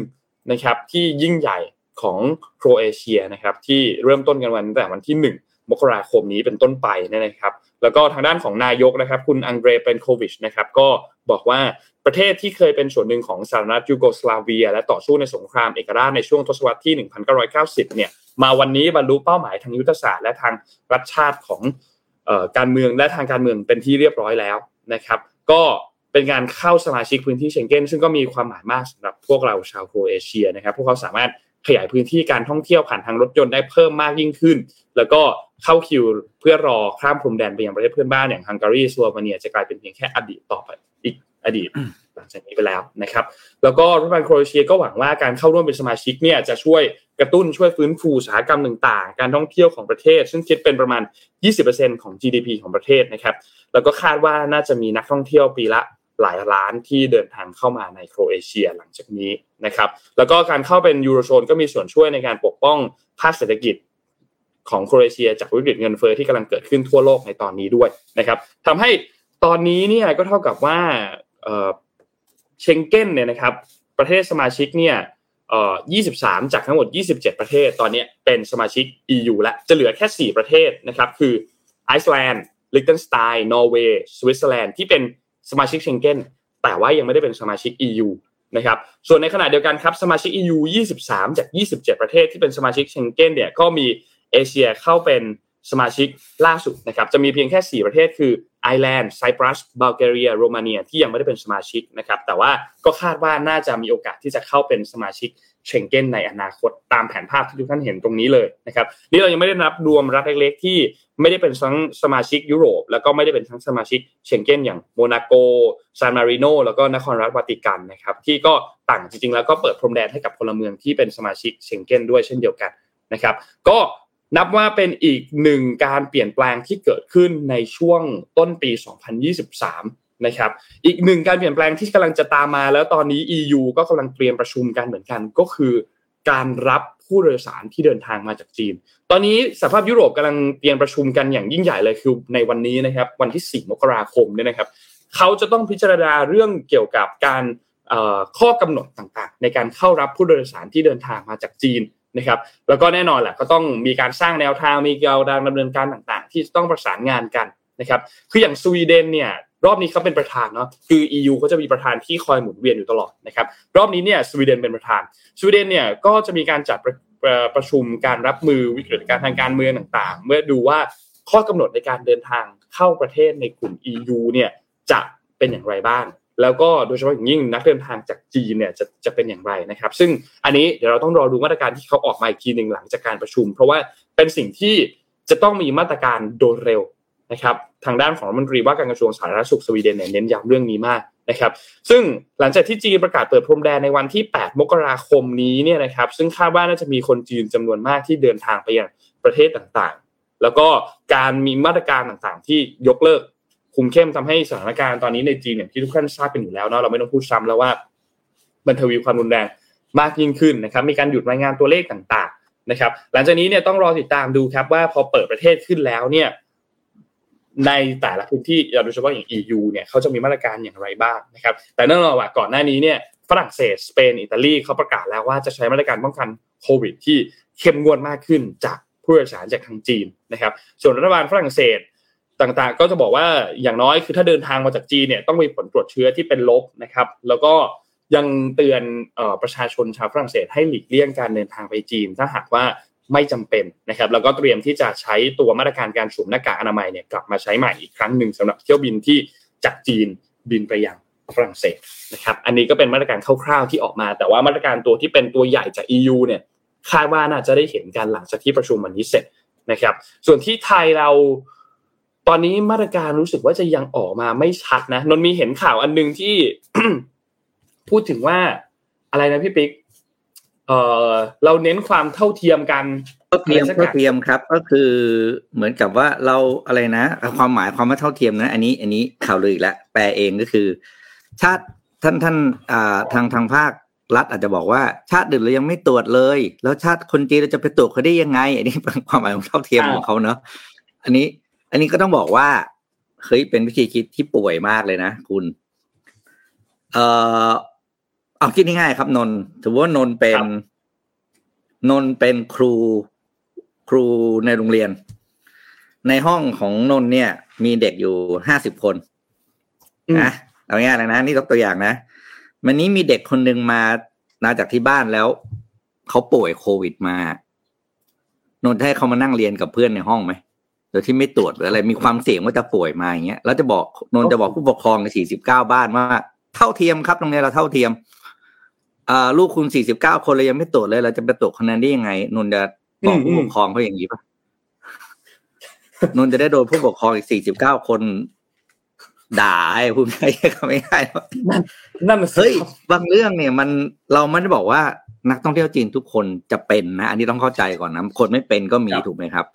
นะครับที่ยิ่งใหญ่ของโครเอเชียนะครับที่เริ่มต้นกันวันที่1มกราคมนี้เป็นต้นไปเนี่ยนะครับแล้วก็ทางด้านของนายกนะครับคุณอังเดรย์เพลนโควิชนะครับก็บอกว่าประเทศที่เคยเป็นส่วนหนึ่งของสหรัฐยูโกสลาเวียและต่อสู้ในสงครามเอกราชในช่วงทศวรรษที่1990เนี่ยมาวันนี้บรรลุเป้าหมายทางยุทธศาสตร์และทางรัฐชาติของการเมืองและทางการเมืองเป็นที่เรียบร้อยแล้วนะครับก็เป็นการเข้าสมาชิกพื้นที่เชงเก้นซึ่งก็มีความหมายมากสำหรับพวกเราชาวโครเอเชียนะครับพวกเขาสามารถขยายพื้นที่การท่องเที่ยวผ่านทางรถยนต์ได้เพิ่มมากยิ่งขึ้นแล้วก็เข้าคิวเพื่อรอข้ามพรมแดนไปยังประเทศเพื่อนบ้านอย่างฮังการีสโลวาเนียจะกลายเป็นเพียงแค่อดีตต่อไปอีกอดีตหลังจากนี้ไปแล้วนะครับแล้วก็รัฐบาลโครเอเชียก็หวังว่าการเข้าร่วมเป็นสมาชิกเนี่ยจะช่วยกระตุ้นช่วยฟื้นฟูอุตสาหกรรมต่างๆการท่องเที่ยวของประเทศซึ่งคิดเป็นประมาณ 20% ของ GDP ของประเทศนะครับแล้วก็คาดว่าน่าจะมีนักท่องเที่ยวปีละหลายล้านที่เดินทางเข้ามาในโครเอเชียหลังจากนี้นะครับแล้วก็การเข้าเป็นยูโรโซนก็มีส่วนช่วยในการปกป้องภาคเศรษฐกิจของโครเอเชียจากวิกฤตเงินเฟ้อที่กำลังเกิดขึ้นทั่วโลกในตอนนี้ด้วยนะครับทำให้ตอนนี้เนี่ยก็เท่ากับว่าเชงเก้นเนี่ยนะครับประเทศสมาชิกเนี่ย23จากทั้งหมด27ประเทศตอนนี้เป็นสมาชิก EU แล้วจะเหลือแค่4ประเทศนะครับคือไอซ์แลนด์ลิechtensteinนอร์เวย์สวิตเซอร์แลนด์ที่เป็นสมาชิกเชงเก้น แต่ว่ายังไม่ได้เป็นสมาชิก EU นะครับส่วนในขณะเดียวกันครับสมาชิก EU 23จาก27ประเทศที่เป็นสมาชิกเชงเก้นเนี่ยก็มีเอเชียเข้าเป็นสมาชิกล่าสุดนะครับจะมีเพียงแค่4ประเทศคือไอร์แลนด์ไซปรัสบัลแกเรียโรมาเนียที่ยังไม่ได้เป็นสมาชิกนะครับแต่ว่าก็คาดว่าน่าจะมีโอกาสที่จะเข้าเป็นสมาชิกเชงเก้นในอนาคตตามแผนภาพที่ทุกท่านเห็นตรงนี้เลยนะครับนี่เรายังไม่ได้นับรวมรัฐเล็กๆที่ไม่ได้เป็นทั้งสมาชิกยุโรปแล้วก็ไม่ได้เป็นทั้งสมาชิกเชงเก้นอย่างโมนาโกซานมาริโนแล้วก็นครรัฐวาติกันนะครับที่ก็ต่างจริงๆแล้วก็เปิดพรมแดนให้กับพลเมืองที่เป็นสมาชิกเชงเก้นด้วยเช่นเดียวกันนะครับก็นับว่าเป็นอีกหนึ่งการเปลี่ยนแปลงที่เกิดขึ้นในช่วงต้นปี 2023 นะครับอีกหนึ่งการเปลี่ยนแปลงที่กำลังจะตามมาแล้วตอนนี้ EU ก็กำลังเตรียมประชุมกันเหมือนกันก็คือการรับผู้โดยสารที่เดินทางมาจากจีนตอนนี้สหภาพยุโรปกำลังเตรียมประชุมกันอย่างยิ่งใหญ่เลยคือในวันนี้นะครับวันที่4มกราคมเนี่ยนะครับเขาจะต้องพิจารณาเรื่องเกี่ยวกับการข้อกำหนดต่างๆในการเข้ารับผู้โดยสารที่เดินทางมาจากจีนนะครับแล้วก็แน่นอนแหละก็ต้องมีการสร้างแนวทางมีการดำเนินการต่างๆที่ต้องประสานงานกันนะครับคืออย่างสวีเดนเนี่ยรอบนี้เขาเป็นประธานเนาะคือ EU ก็จะมีประธานที่คอยหมุนเวียนอยู่ตลอดนะครับรอบนี้เนี่ยสวีเดนเป็นประธานสวีเดนเนี่ยก็จะมีการจัดประชุมการรับมือวิกฤตการณ์ทางการเมืองต่างๆเพื่อดูว่าข้อกำหนดในการเดินทางเข้าประเทศในกลุ่ม EU เนี่ยจะเป็นอย่างไรบ้างแล้วก็โดยเฉพาะอย่างยิ่งนักเดินทางจากจีนเนี่ยจะเป็นอย่างไรนะครับซึ่งอันนี้เดี๋ยวเราต้องรอดูมาตรการที่เขาออกมาอีกทีนึงหลังจากการประชุมเพราะว่าเป็นสิ่งที่จะต้องมีมาตรการโดยเร็วนะครับทางด้านของรัฐมนตรีว่าการกระทรวงสาธารณสุขสวีเดนเนี่ยเน้นย้ำเรื่องนี้มากนะครับซึ่งหลังจากที่จีนประกาศเปิดพรมแดนในวันที่8มกราคมนี้เนี่ยนะครับซึ่งคาดว่าน่าจะมีคนจีนจำนวนมากที่เดินทางไปยังประเทศต่างๆแล้วก็การมีมาตรการต่างๆที่ยกเลิกคุมเข้มทำให้สถานการณ์ตอนนี้ในจีนอย่างที่ทุกท่านทราบกันอยู่แล้วเนาะเราไม่ต้องพูดซ้ำแล้วว่ามันทวีความรุนแรงมากยิ่งขึ้นนะครับมีการหยุดรายงานตัวเลขต่างๆนะครับหลังจากนี้เนี่ยต้องรอติดตามดูครับว่าพอเปิดประเทศขึ้นแล้วเนี่ยในแต่ละพื้นที่โดยเฉพาะอย่าง EU เนี่ยเขาจะมีมาตรการอย่างไรบ้างนะครับแต่แน่นอนว่าก่อนหน้านี้เนี่ยฝรั่งเศสสเปนอิตาลีเขาประกาศแล้วว่าจะใช้มาตรการป้องกันโควิดที่เข้มงวดมากขึ้นจากผู้โดยสารจากทางจีนนะครับส่วนรัฐบาลฝรั่งเศสต่างๆก็จะบอกว่าอย่างน้อยคือถ้าเดินทางมาจากจีนเนี่ยต้องมีผลตรวจเชื้อที่เป็นลบนะครับแล้วก็ยังเตือนประชาชนชาวฝรั่งเศสให้หลีกเลี่ยงการเดินทางไปจีนถ้าหากว่าไม่จำเป็นนะครับแล้วก็เตรียมที่จะใช้ตัวมาตรการการสวมหน้ากากอนามัยเนี่ยกลับมาใช้ใหม่อีกครั้งหนึ่งสำหรับเที่ยวบินที่จากจีนบินไปยังฝรั่งเศสนะครับอันนี้ก็เป็นมาตรการคร่าวๆที่ออกมาแต่ว่ามาตรการตัวที่เป็นตัวใหญ่จาก EU เนี่ยคาดว่าน่าจะได้เห็นกันหลังจากที่ประชุมวันนี้เสร็จนะครับส่วนที่ไทยเราตอนนี้มาตรการรู้สึกว่าจะยังออกมาไม่ชัดนะนนมีเห็นข่าวอันนึงที่ พูดถึงว่าอะไรนะพี่ปิ๊กเราเน้นความเท่าเทียมกันเท่าเทียมครับก็คือเหมือนกับว่าเราอะไรนะความหมายความว่าเท่าเทียมนะอันนี้ข่าวลืออีกแล้วแปลเองก็คือชาติท่านทางภาครัฐอาจจะบอกว่าชาติอื่นเรายังไม่ตรวจเลยแล้วชาติคนจีนเราจะไปตรวจเขาได้ยังไงอันนี้เป็นความหมายของเท่าเทียมของเขาเนาะอันนี้ก็ต้องบอกว่าเฮ้ยเป็นวิธีคิดที่ป่วยมากเลยนะคุณเอาคิดง่ายๆครับนนท์ถือว่านนท์เป็นครูในโรงเรียนในห้องของนนท์เนี่ยมีเด็กอยู่50คนนะเอาง่ายๆเลยนะนี่ยกตัวอย่างนะวันนี้มีเด็กคนนึงมาจากที่บ้านแล้วเขาป่วยโควิดมานนท์ให้เขามานั่งเรียนกับเพื่อนในห้องไหมโดยที่ไม่ตรวจหรืออะไรมีความเสี่ยงว่าจะป่วยมาอย่างเงี้ยแล้วจะบอกนนจะบอกผู้ปกครองใน49บ้านว่าเท่าเทียมครับตรงนี้เราเท่าเทียมลูกคุณ49คนเลยยังไม่ตรวจเลยเราจะไปตรวจคนนั้นได้ยังไงนนจะบอกผู้ปกครองเขาอย่างนี้ป่ะนนจะได้โดนผู้ปกครองอีก49คนด่าไอ้พวกนี้ก็ไม่ได้นั่นเฮ้ยบางเรื่องเนี่ยมันเราไม่ได้บอกว่านักท่องเที่ยวจีนทุกคนจะเป็นนะอันนี้ต้องเข้าใจก่อนนะคนไม่เป็นก็มีถูกไหมครับ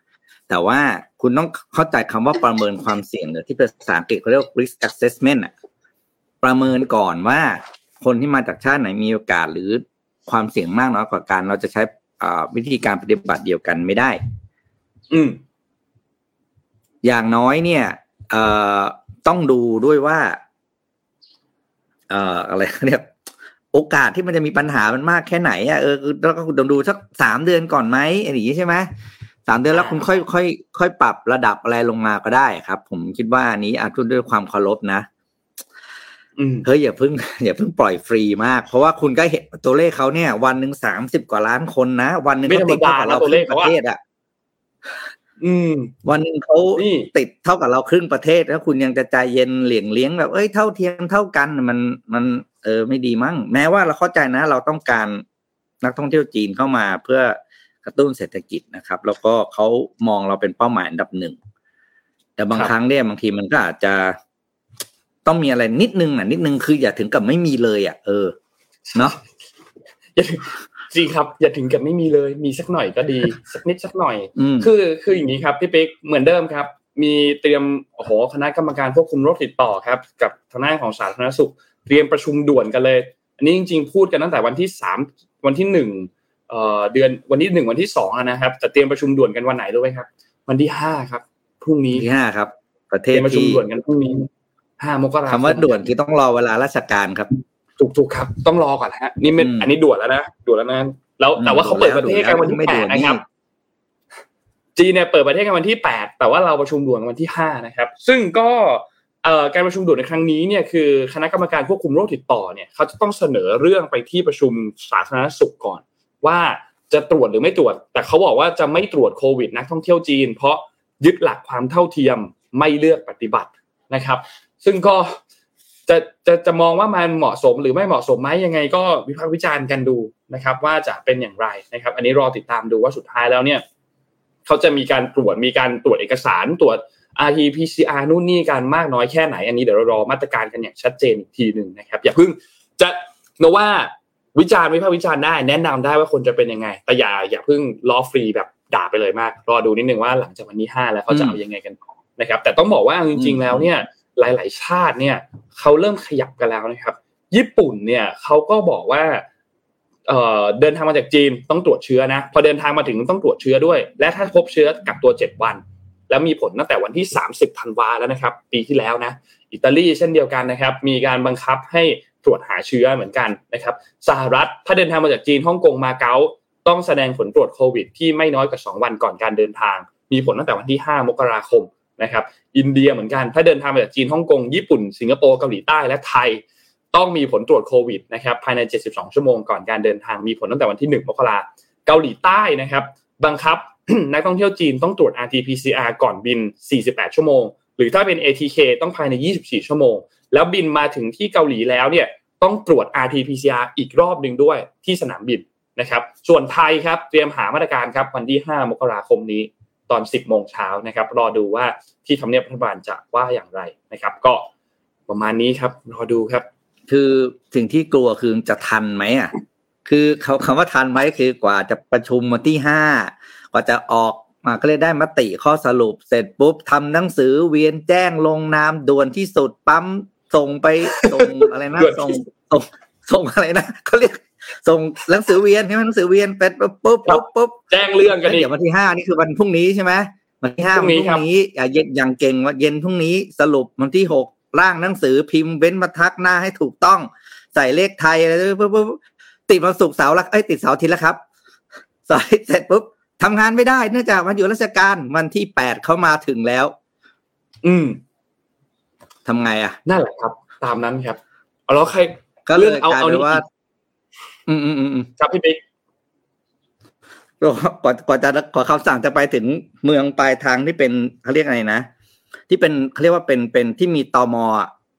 แต่ว่าคุณต้องเข้าใจคำว่าประเมินความเสี่ยงเนี่ยที่ภาษาอังกฤษเขาเรียกว่า risk assessment อ่ะประเมินก่อนว่าคนที่มาจากชาติไหนมีโอกาสหรือความเสี่ยงมากน้อยกว่ากันเราจะใช้วิธีการปฏิบัติเดียวกันไม่ได้อย่างน้อยเนี่ยต้องดูด้วยว่าอะไรเรียกโอกาสที่มันจะมีปัญหามันมากแค่ไหนอ่ะแล้วก็ต้องดูสัก3เดือนก่อนไหมอะไรอย่างนี้ใช่ไหม3เดือนแล้วคุณค่อยปรับระดับอะไรลงมาก็ได้ครับผมคิดว่าอันนี้อาจจะด้วยความเคารพนะ เฮ้ยอย่าเพิ่งปล่อยฟรีมากเพราะว่าคุณก็เห็นตัวเลขเขาเนี่ยวันนึง30กว่าล้านคนนะวันนึงเขาติดเท่ากับเราครึ่งประเทศอ่ะวันนึงเขาติดเท่ากับเราครึ่งประเทศแล้วคุณยังจะใจเย็นเหลี่ยงเลี้ยงแบบเอ้ยเท่าเทียมเท่ากันมันไม่ดีมั้งแม้ว่าเราเข้าใจนะเราต้องการนักท่องเที่ยวจีนเข้ามาเพื่อกระตุ้นเศรษฐกิจนะครับแล้วก็เขามองเราเป็นเป้าหมายอันดับหนึ่งแต่บางครั้งเนี่ยบางทีมันก็อาจจะต้องมีอะไรนิดนึงคืออย่าถึงกับไม่มีเลยอ่ะเนาะจริงครับอย่าถึงกับไม่มีเลยมีสักหน่อยก็ดีสักนิดสักหน่อยคืออย่างนี้ครับพี่ปิ๊กเหมือนเดิมครับมีเตรียมคณะกรรมการควบคุมโรคติดต่อครับกับทางด้านของสาธารณสุขเตรียมประชุมด่วนกันเลยอันนี้จริงๆพูดกันตั้งแต่วันที่3วันที่1เดือนวันที่1วันที่2อ่ะนะครับแต่เตรียมประชุมด่วนกันวันไหนรู้มั้ยครับวันที่5ครับพรุ่งนี้ที่5ครับประเทศประชุมด่วนกันพรุ่งนี้5มกราคมคำว่าด่วนคือต้องรอเวลาราชการครับถูกๆครับต้องรอก่อนฮะนี่อันนี้ด่วนแล้วนะแล้วแต่ว่าเขาเปิดประเทศกันวันที่8นะครับจีนเนี่ยเปิดประเทศกันวันที่8แต่ว่าเราประชุมด่วนวันที่5นะครับซึ่งก็การประชุมด่วนในครั้งนี้เนี่ยคือคณะกรรมการควบคุมโรคติดต่อเนี่ยเขาจะต้องเสนอเรื่องไปที่ประชุมสาธารณสุขก่อนว่าจะตรวจหรือไม่ตรวจแต่เขาบอกว่าจะไม่ตรวจโควิดนักท่องเที่ยวจีนเพราะยึดหลักความเท่าเทียมไม่เลือกปฏิบัตินะครับซึ่งก็จะมองว่ามันเหมาะสมหรือไม่เหมาะสมไหมยังไงก็วิพากษ์วิจารณ์กันดูนะครับว่าจะเป็นอย่างไรนะครับอันนี้รอติดตามดูว่าสุดท้ายแล้วเนี่ยเขาจะมีการตรวจเอกสารตรวจRT-PCR นู่นนี่การมากน้อยแค่ไหนอันนี้เดี๋ยวเรารอมาตรการกันอย่างชัดเจนอีกทีนึงนะครับอย่าเพิ่งจะนะว่าวิจารณ์วิพากษ์วิจารณ์ได้แนะนำได้ว่าคนจะเป็นยังไงแต่อย่าเพิ่งล้อฟรีแบบด่าไปเลยมากรอดูนิดนึงว่าหลังจากวันที่5แล้วเขาจะเอายังไงกันต่อนะครับแต่ต้องบอกว่าจริงๆแล้วเนี่ยหลายๆชาติเนี่ยเขาเริ่มขยับกันแล้วนะครับญี่ปุ่นเนี่ยเขาก็บอกว่าเดินทางมาจากจีนต้องตรวจเชื้อนะพอเดินทางมาถึงต้องตรวจเชื้อด้วยและถ้าพบเชื้อกักตัว7วันแล้วมีผลตั้งแต่วันที่30ธันวาแล้วนะครับปีที่แล้วนะอิตาลีเช่นเดียวกันนะครับมีการบังคับให้ตรวจหาเชื้อเหมือนกันนะครับสหรัฐถ้าเดินทางมาจากจีนฮ่องกงมาเก๊าต้องแสดงผลตรวจโควิดที่ไม่น้อยกว่า2วันก่อนการเดินทางมีผลตั้งแต่วันที่5มกราคมนะครับอินเดียเหมือนกันถ้าเดินทางมาจากจีนฮ่องกงญี่ปุ่นสิงคโปร์เกาหลีใต้และไทยต้องมีผลตรวจโควิดนะครับภายใน72ชั่วโมงก่อนการเดินทางมีผลตั้งแต่วันที่1มกราคมเกาหลีใต้นะครับบังคับนักท่องเที่ยวจีนต้องตรวจ RT-PCR ก่อนบิน48ชั่วโมงหรือถ้าเป็น ATK ต้องภายใน24ชั่วโมงแล้วบินมาถึงที่เกาหลีแล้วเนี่ยต้องตรวจ RT-PCR อีกรอบนึงด้วยที่สนามบินนะครับส่วนไทยครับเตรียมหามาตรการครับวันที่5มกราคมนี้ตอน 10:00 นนะครับรอดูว่าที่ทำเนียบรัฐบาลจะว่าอย่างไรนะครับก็ประมาณนี้ครับรอดูครับคือสิ่งที่กลัวคือจะทันไหมอ่ะคือเขาคำว่าทันไหมคือกว่าจะประชุมวันที่5กว่าจะออกมาก็เลยได้มติข้อสรุปเสร็จปุ๊บทำหนังสือเวียนแจ้งลงนามด่วนที่สุดปั๊มส่งอะไรนะส่งอะไรนะเขาเรียกส่งหนังสือเวียนใช่ไหมหนังสือเวียนเป็ดปุ๊บแจ้งเรื่องกันนี่วันที่5นี่คือวันพรุ่งนี้ใช่ไหมวันที่5พรุ่งนี้เย็นอย่างเก่งว่าเย็นพรุ่งนี้สรุปวันที่6ร่างหนังสือพิมพ์เว้นบรรทัดหน้าให้ถูกต้องใส่เลขไทยอะไรปุ๊บติดวันศุกร์เสาร์ละติดเสาร์อาทิตย์แล้วครับสายเสร็จปุ๊บทำงานไม่ได้เนื่องจากวันหยุดราชการวันที่8เข้ามาถึงแล้วทำไงอ่ะนั่นแหละครับตามนั้นครับเอาแล้วใครก็เรื่องเอานี่ว่าครับพี่บิ๊กก่อนคำสั่งจะไปถึงเมืองปลายทางที่เป็นเขาเรียกอะไรนะที่เป็นเขาเรียกว่าเป็นที่มีตม.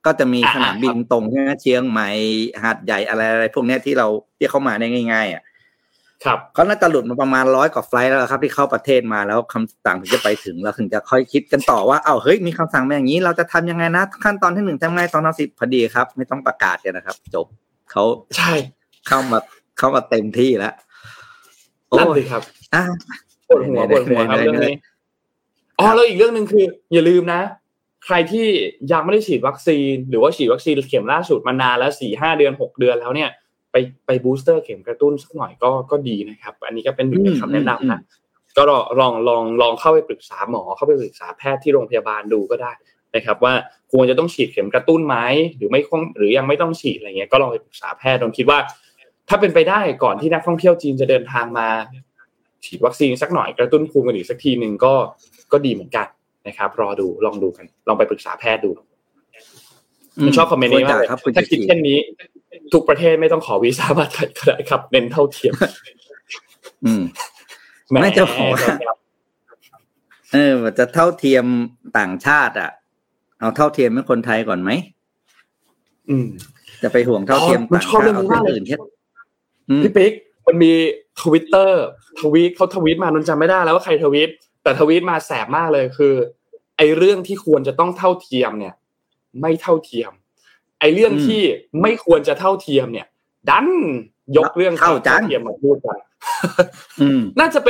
ก็จะมีสนามบินตรงที่เชียงใหม่หาดใหญ่อะไรพวกนี้ที่เราที่เข้ามาได้ง่ายๆอ่ะครับเขาน่าจะหลุดมาประมาณ100กว่าไฟล์แล้วครับที่เข้าประเทศมาแล้วคำสั่งถึงจะไปถึงแล้วถึงจะค่อยคิดกันต่อว่าเอ้าเฮ้ยมีคำสั่งมาอย่างนี้เราจะทำยังไงนะขั้นตอนที่1ทำไงตอนที่10พอดีครับไม่ต้องประกาศกันนะครับจบเขาใช่เข้ามาเต็มที่แล้วโอ้ยครับปวดหัวครับเรื่องนี้อ๋อแล้วอีกเรื่องนึงคืออย่าลืมนะใครที่ยังไม่ได้ฉีดวัคซีนหรือว่าฉีดวัคซีนเข็มล่าสุดมานานแล้ว 4-5 เดือน6เดือนแล้วเนี่ยไปบูสเตอร์เข็มกระตุ้นสักหน่อยก็ดีนะครับอันนี้ก็เป็นหนึ่งในคำแนะนำนะก็ลองเข้าไปปรึกษาหมอเข้าไปปรึกษาแพทย์ที่โรงพยาบาลดูก็ได้นะครับว่าควรจะต้องฉีดเข็มกระตุ้นไหมหรือไม่ควรหรือยังไม่ต้องฉีดอะไรเงี้ยก็ลองไปปรึกษาแพทย์ผมคิดว่าถ้าเป็นไปได้ก่อนที่นักท่องเที่ยวจีนจะเดินทางมาฉีดวัคซีนสักหน่อยกระตุ้นภูมิกันอีกสักทีนึงก็ดีเหมือนกันนะครับรอดูลองไปปรึกษาแพทย์ดู ผมชอบคอมเมนต์นี้มากถ้าคิดเช่นนี้ทุกประเทศไม่ต้องขอวีซ่ามาไทยก็ได้ครับเน้นเท่าเทียมไม่จะขอจะเท่าเทียมต่างชาติอ่ะเอาเท่าเทียมให้คนไทยก่อนไหมจะไปห่วงเท่าเทียมต่างชาติเอาอื่นแค่พี่ปิ๊กมันมี Twitter ทวีตเขาทวีตมาจนจำไม่ได้แล้วว่าใครทวีตแต่ทวีตมาแสบมากเลยคือไอ้เรื่องที่ควรจะต้องเท่าเทียมเนี่ยไม่เท่าเทียมไอ้เรื่องที่ไม่ควรจะเท่าเทียมเนี่ยดันยกเรื่องเท่าเทียมมาพูดกันน่าจะ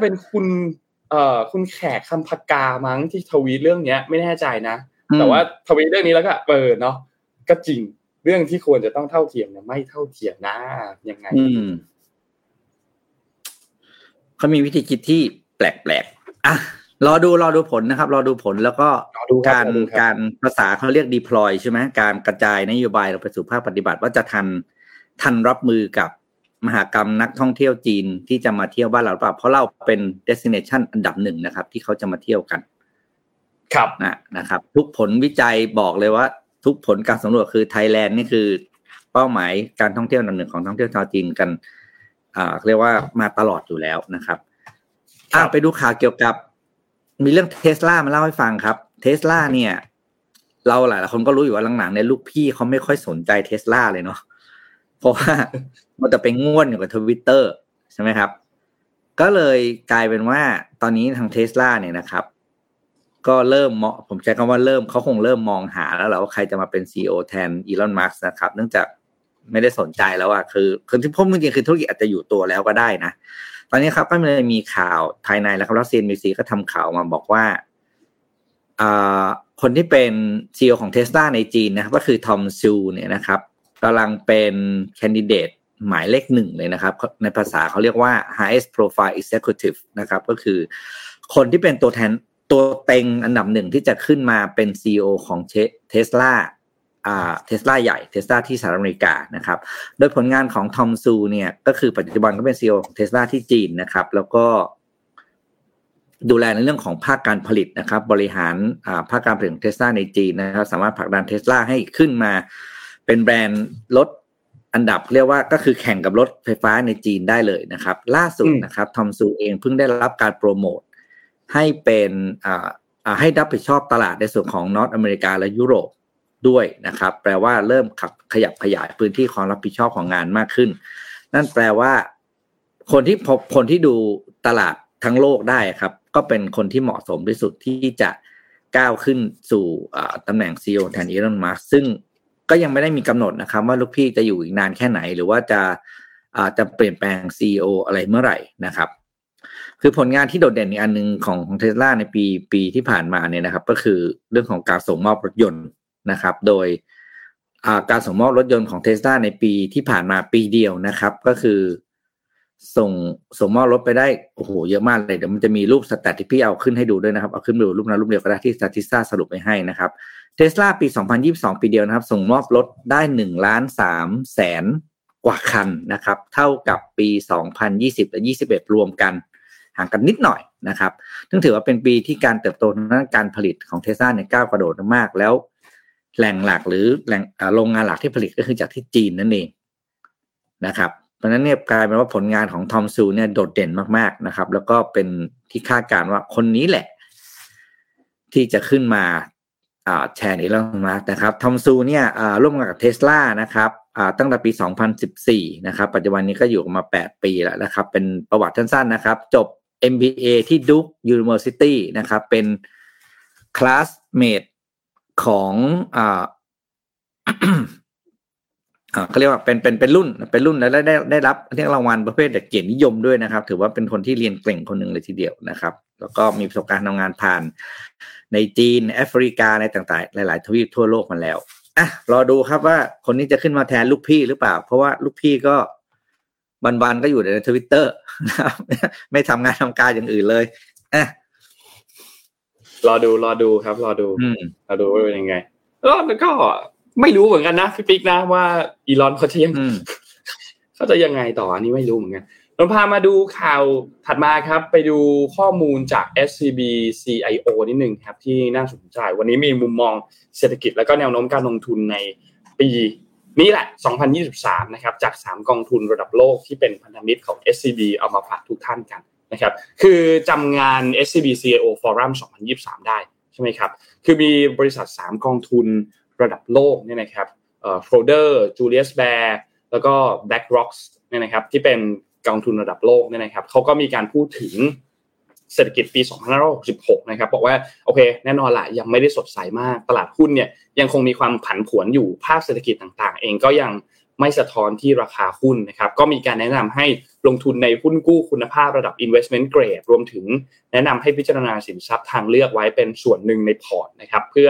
เป็นคุณแขกคำพกามั้งที่ทวีตเรื่องเนี้ยไม่แน่ใจนะแต่ว่าทวีตเรื่องนี้แล้วก็เนาะก็จริงเรื่องที่ควรจะต้องเท่าเทียมเนี่ยไม่เท่าเทียมนะยังไงเขามีวิธีคิดที่แปลกๆอ่ะรอดูผลนะครับรอดูผลแล้วก็การภาษาเขาเรียก deploy ใช่ไหมการกระจายนโยบายเราไปสู่ภาคปฏิบัติว่าจะทันรับมือกับมหากรรมนักท่องเที่ยวจีนที่จะมาเที่ยวบ้านเราหรือเปล่าเพราะเราเป็น destination อันดับหนึ่งนะครับที่เขาจะมาเที่ยวกันครับนะครับทุกผลวิจัยบอกเลยว่าทุกผลการสำรวจคือไทยแลนด์นี่คือเป้าหมายการท่องเที่ยวอันดับหนึ่งของท่องเที่ยวชาวจีนกันเรียกว่ามาตลอดอยู่แล้วนะครับไปดูข่าวเกี่ยวกับมีเรื่อง Tesla มาเล่าให้ฟังครับ Tesla เนี่ยเราหลายๆคนก็รู้อยู่ว่าหลังๆเนี่ยลูกพี่เขาไม่ค่อยสนใจ Tesla เลยเนาะเพราะว่ามันจะไปง่วนอยู่กับ Twitter ใช่ไหมครับก็เลยกลายเป็นว่าตอนนี้ทาง Tesla เนี่ยนะครับก็เริ่มผมใช้คำว่าเริ่มเขาคงเริ่มมองหาแล้วแหละว่าใครจะมาเป็น CEO แทนอีลอนมัสก์นะครับเนื่องจากไม่ได้สนใจแล้วอ่ะคือที่พบจริงๆคือธุรกิจอาจจะอยู่ตัวแล้วก็ได้นะตอนนี้ครับก็เลยมีข่าวภายในแล้วครับแล้ว CNBC ก็ทำข่าวมาบอกว่าคนที่เป็น CEO ของ Tesla ในจีนนะครับก็คือทอมซูเนี่ยนะครับกำลังเป็นแคนดิเดตหมายเลขหนึ่งเลยนะครับในภาษาเขาเรียกว่า highest profile executive นะครับก็คือคนที่เป็นตัวแทนตัวเต็งอันดับหนึ่งที่จะขึ้นมาเป็น CEO ของ Tesla Tesla ใหญ่ Tesla ที่สหรัฐอเมริกานะครับโดยผลงานของทอมซูเนี่ยก็คือปัจจุบันก็เป็น CEO ของ Tesla ที่จีนนะครับแล้วก็ดูแลในเรื่องของภาคการผลิตนะครับบริหารภาคการผลิตของ Tesla ในจีนนะครับสามารถผลักดัน Tesla ให้ขึ้นมาเป็นแบรนด์รถอันดับเรียกว่าก็คือแข่งกับรถไฟฟ้าในจีนได้เลยนะครับล่าสุดนะครับทอมซูเองเพิ่งได้รับการโปรโมทให้เป็นให้รับผิดชอบตลาดในส่วนของนอร์ทอเมริกาและยุโรปด้วยนะครับแปลว่าเริ่มขยับขยายพื้นที่ความรับผิดชอบของงานมากขึ้นนั่นแปลว่าคนที่ดูตลาดทั้งโลกได้ครับก็เป็นคนที่เหมาะสมที่สุดที่จะก้าวขึ้นสู่ตำแหน่ง CEO แทนอีลอนมัสก์ซึ่งก็ยังไม่ได้มีกำหนดนะครับว่าลูกพี่จะอยู่อีกนานแค่ไหนหรือว่าจะเปลี่ยนแปลง CEO อะไรเมื่อไหร่นะครับคือผลงานที่โดดเด่นอีกอันนึงของ Tesla ในปีที่ผ่านมาเนี่ยนะครับก็คือเรื่องของการส่งมอบรถยนต์นะครับโดยการส่งมอบรถยนต์ของ Tesla ในปีที่ผ่านมาปีเดียวนะครับก็คือส่งมอบรถไปได้โอ้โหเยอะมากเลยเดี๋ยวมันจะมีรูป Stat ที่พี่เอาขึ้นให้ดูด้วยนะครับเอาขึ้นดูรูปนั้นรูปเดียวก็ได้ที่ Statista สรุปไว้ให้นะครับ Tesla ปี2022ปีเดียวนะครับส่งมอบรถได้ 1.3 แสนกว่าคันนะครับเท่ากับปี2020และ21รวมกันห่างกันนิดหน่อยนะครับซึ่งถือว่าเป็นปีที่การเติบโตทางด้านการผลิตของ Tesla เนี่ยก้าวกระโดดมากแล้วแหล่งหลักหรือแหล่งโรงงานหลักที่ผลิตก็คือจากที่จีนนั่นเองนะครับเพราะฉะนั้นเนี่ยกลายเป็นว่าผลงานของทอมซูเนี่ยโดดเด่นมากๆนะครับแล้วก็เป็นที่คาดการณ์ว่าคนนี้แหละที่จะขึ้นมาแชร์อีลอนมัสก์นะครับทอมซูเนี่ยร่วมงานกับ Tesla นะครับตั้งแต่ปี2014นะครับปัจจุบันนี้ก็อยู่มา8ปีแล้วนะครับเป็นประวัติสั้นๆนะครับจบ MBA ที่ Duke University นะครับเป็นคลาสเมทของเขาเรียกว่าเป็นรุ่นแล้วได้รับเรียกรางวัลประเภทเกียรตินิยมด้วยนะครับถือว่าเป็นคนที่เรียนเก่งคนหนึ่งเลยทีเดียวนะครับแล้วก็มีประสบการณ์ทำงานผ่านในจีนแอฟริกาในต่างๆหลายๆทวีปทั่วโลกมาแล้วอ่ะรอดูครับว่าคนนี้จะขึ้นมาแทนลูกพี่หรือเปล่าเพราะว่าลูกพี่ก็บันๆก็อยู่ใน Twitter นะครับไม่ทำงานทำการอย่างอื่นเลยอ่ะรอดูครับรอดูว่าเป็นยังไงก็ไม่รู้เหมือนกันนะพี่ปิ๊กนะว่าอีลอนเขาจะยังไงต่ออันนี้ไม่รู้เหมือนกัน เราพามาดูข่าวถัดมาครับไปดูข้อมูลจาก SCB CIO นิดนึงครับที่น่าสนใจวันนี้มีมุมมองเศรษฐกิจและก็แนวโน้มการลงทุนในปีนี้แหละ2023นะครับจาก3กองทุนระดับโลกที่เป็นพันธมิตรของ SCB เอามาฝากทุกท่านกันนะครับคือจำงาน SCB CIO Forum 2023ได้ใช่ไหมครับคือมีบริษัท3กองทุนระดับโลกเนี่ยนะครับSchroder Julius Baer แล้วก็ BlackRock เนี่ยนะครับที่เป็นกองทุนระดับโลกเนี่ยนะครับเขาก็มีการพูดถึงเศรษฐกิจปี2566นะครับบอกว่าโอเคแน่นอนละยังไม่ได้สดใสมากตลาดหุ้นเนี่ยยังคงมีความผันผวนอยู่ภาพเศรษฐกิจต่างๆเองก็ยังไม่สะท้อนที่ราคาหุ้นนะครับก็มีการแนะนำให้ลงทุนในหุ้นกู้คุณภาพระดับ investment grade รวมถึงแนะนำให้พิจารณาสินทรัพย์ทางเลือกไว้เป็นส่วนหนึ่งในพอร์ตนะครับเพื่อ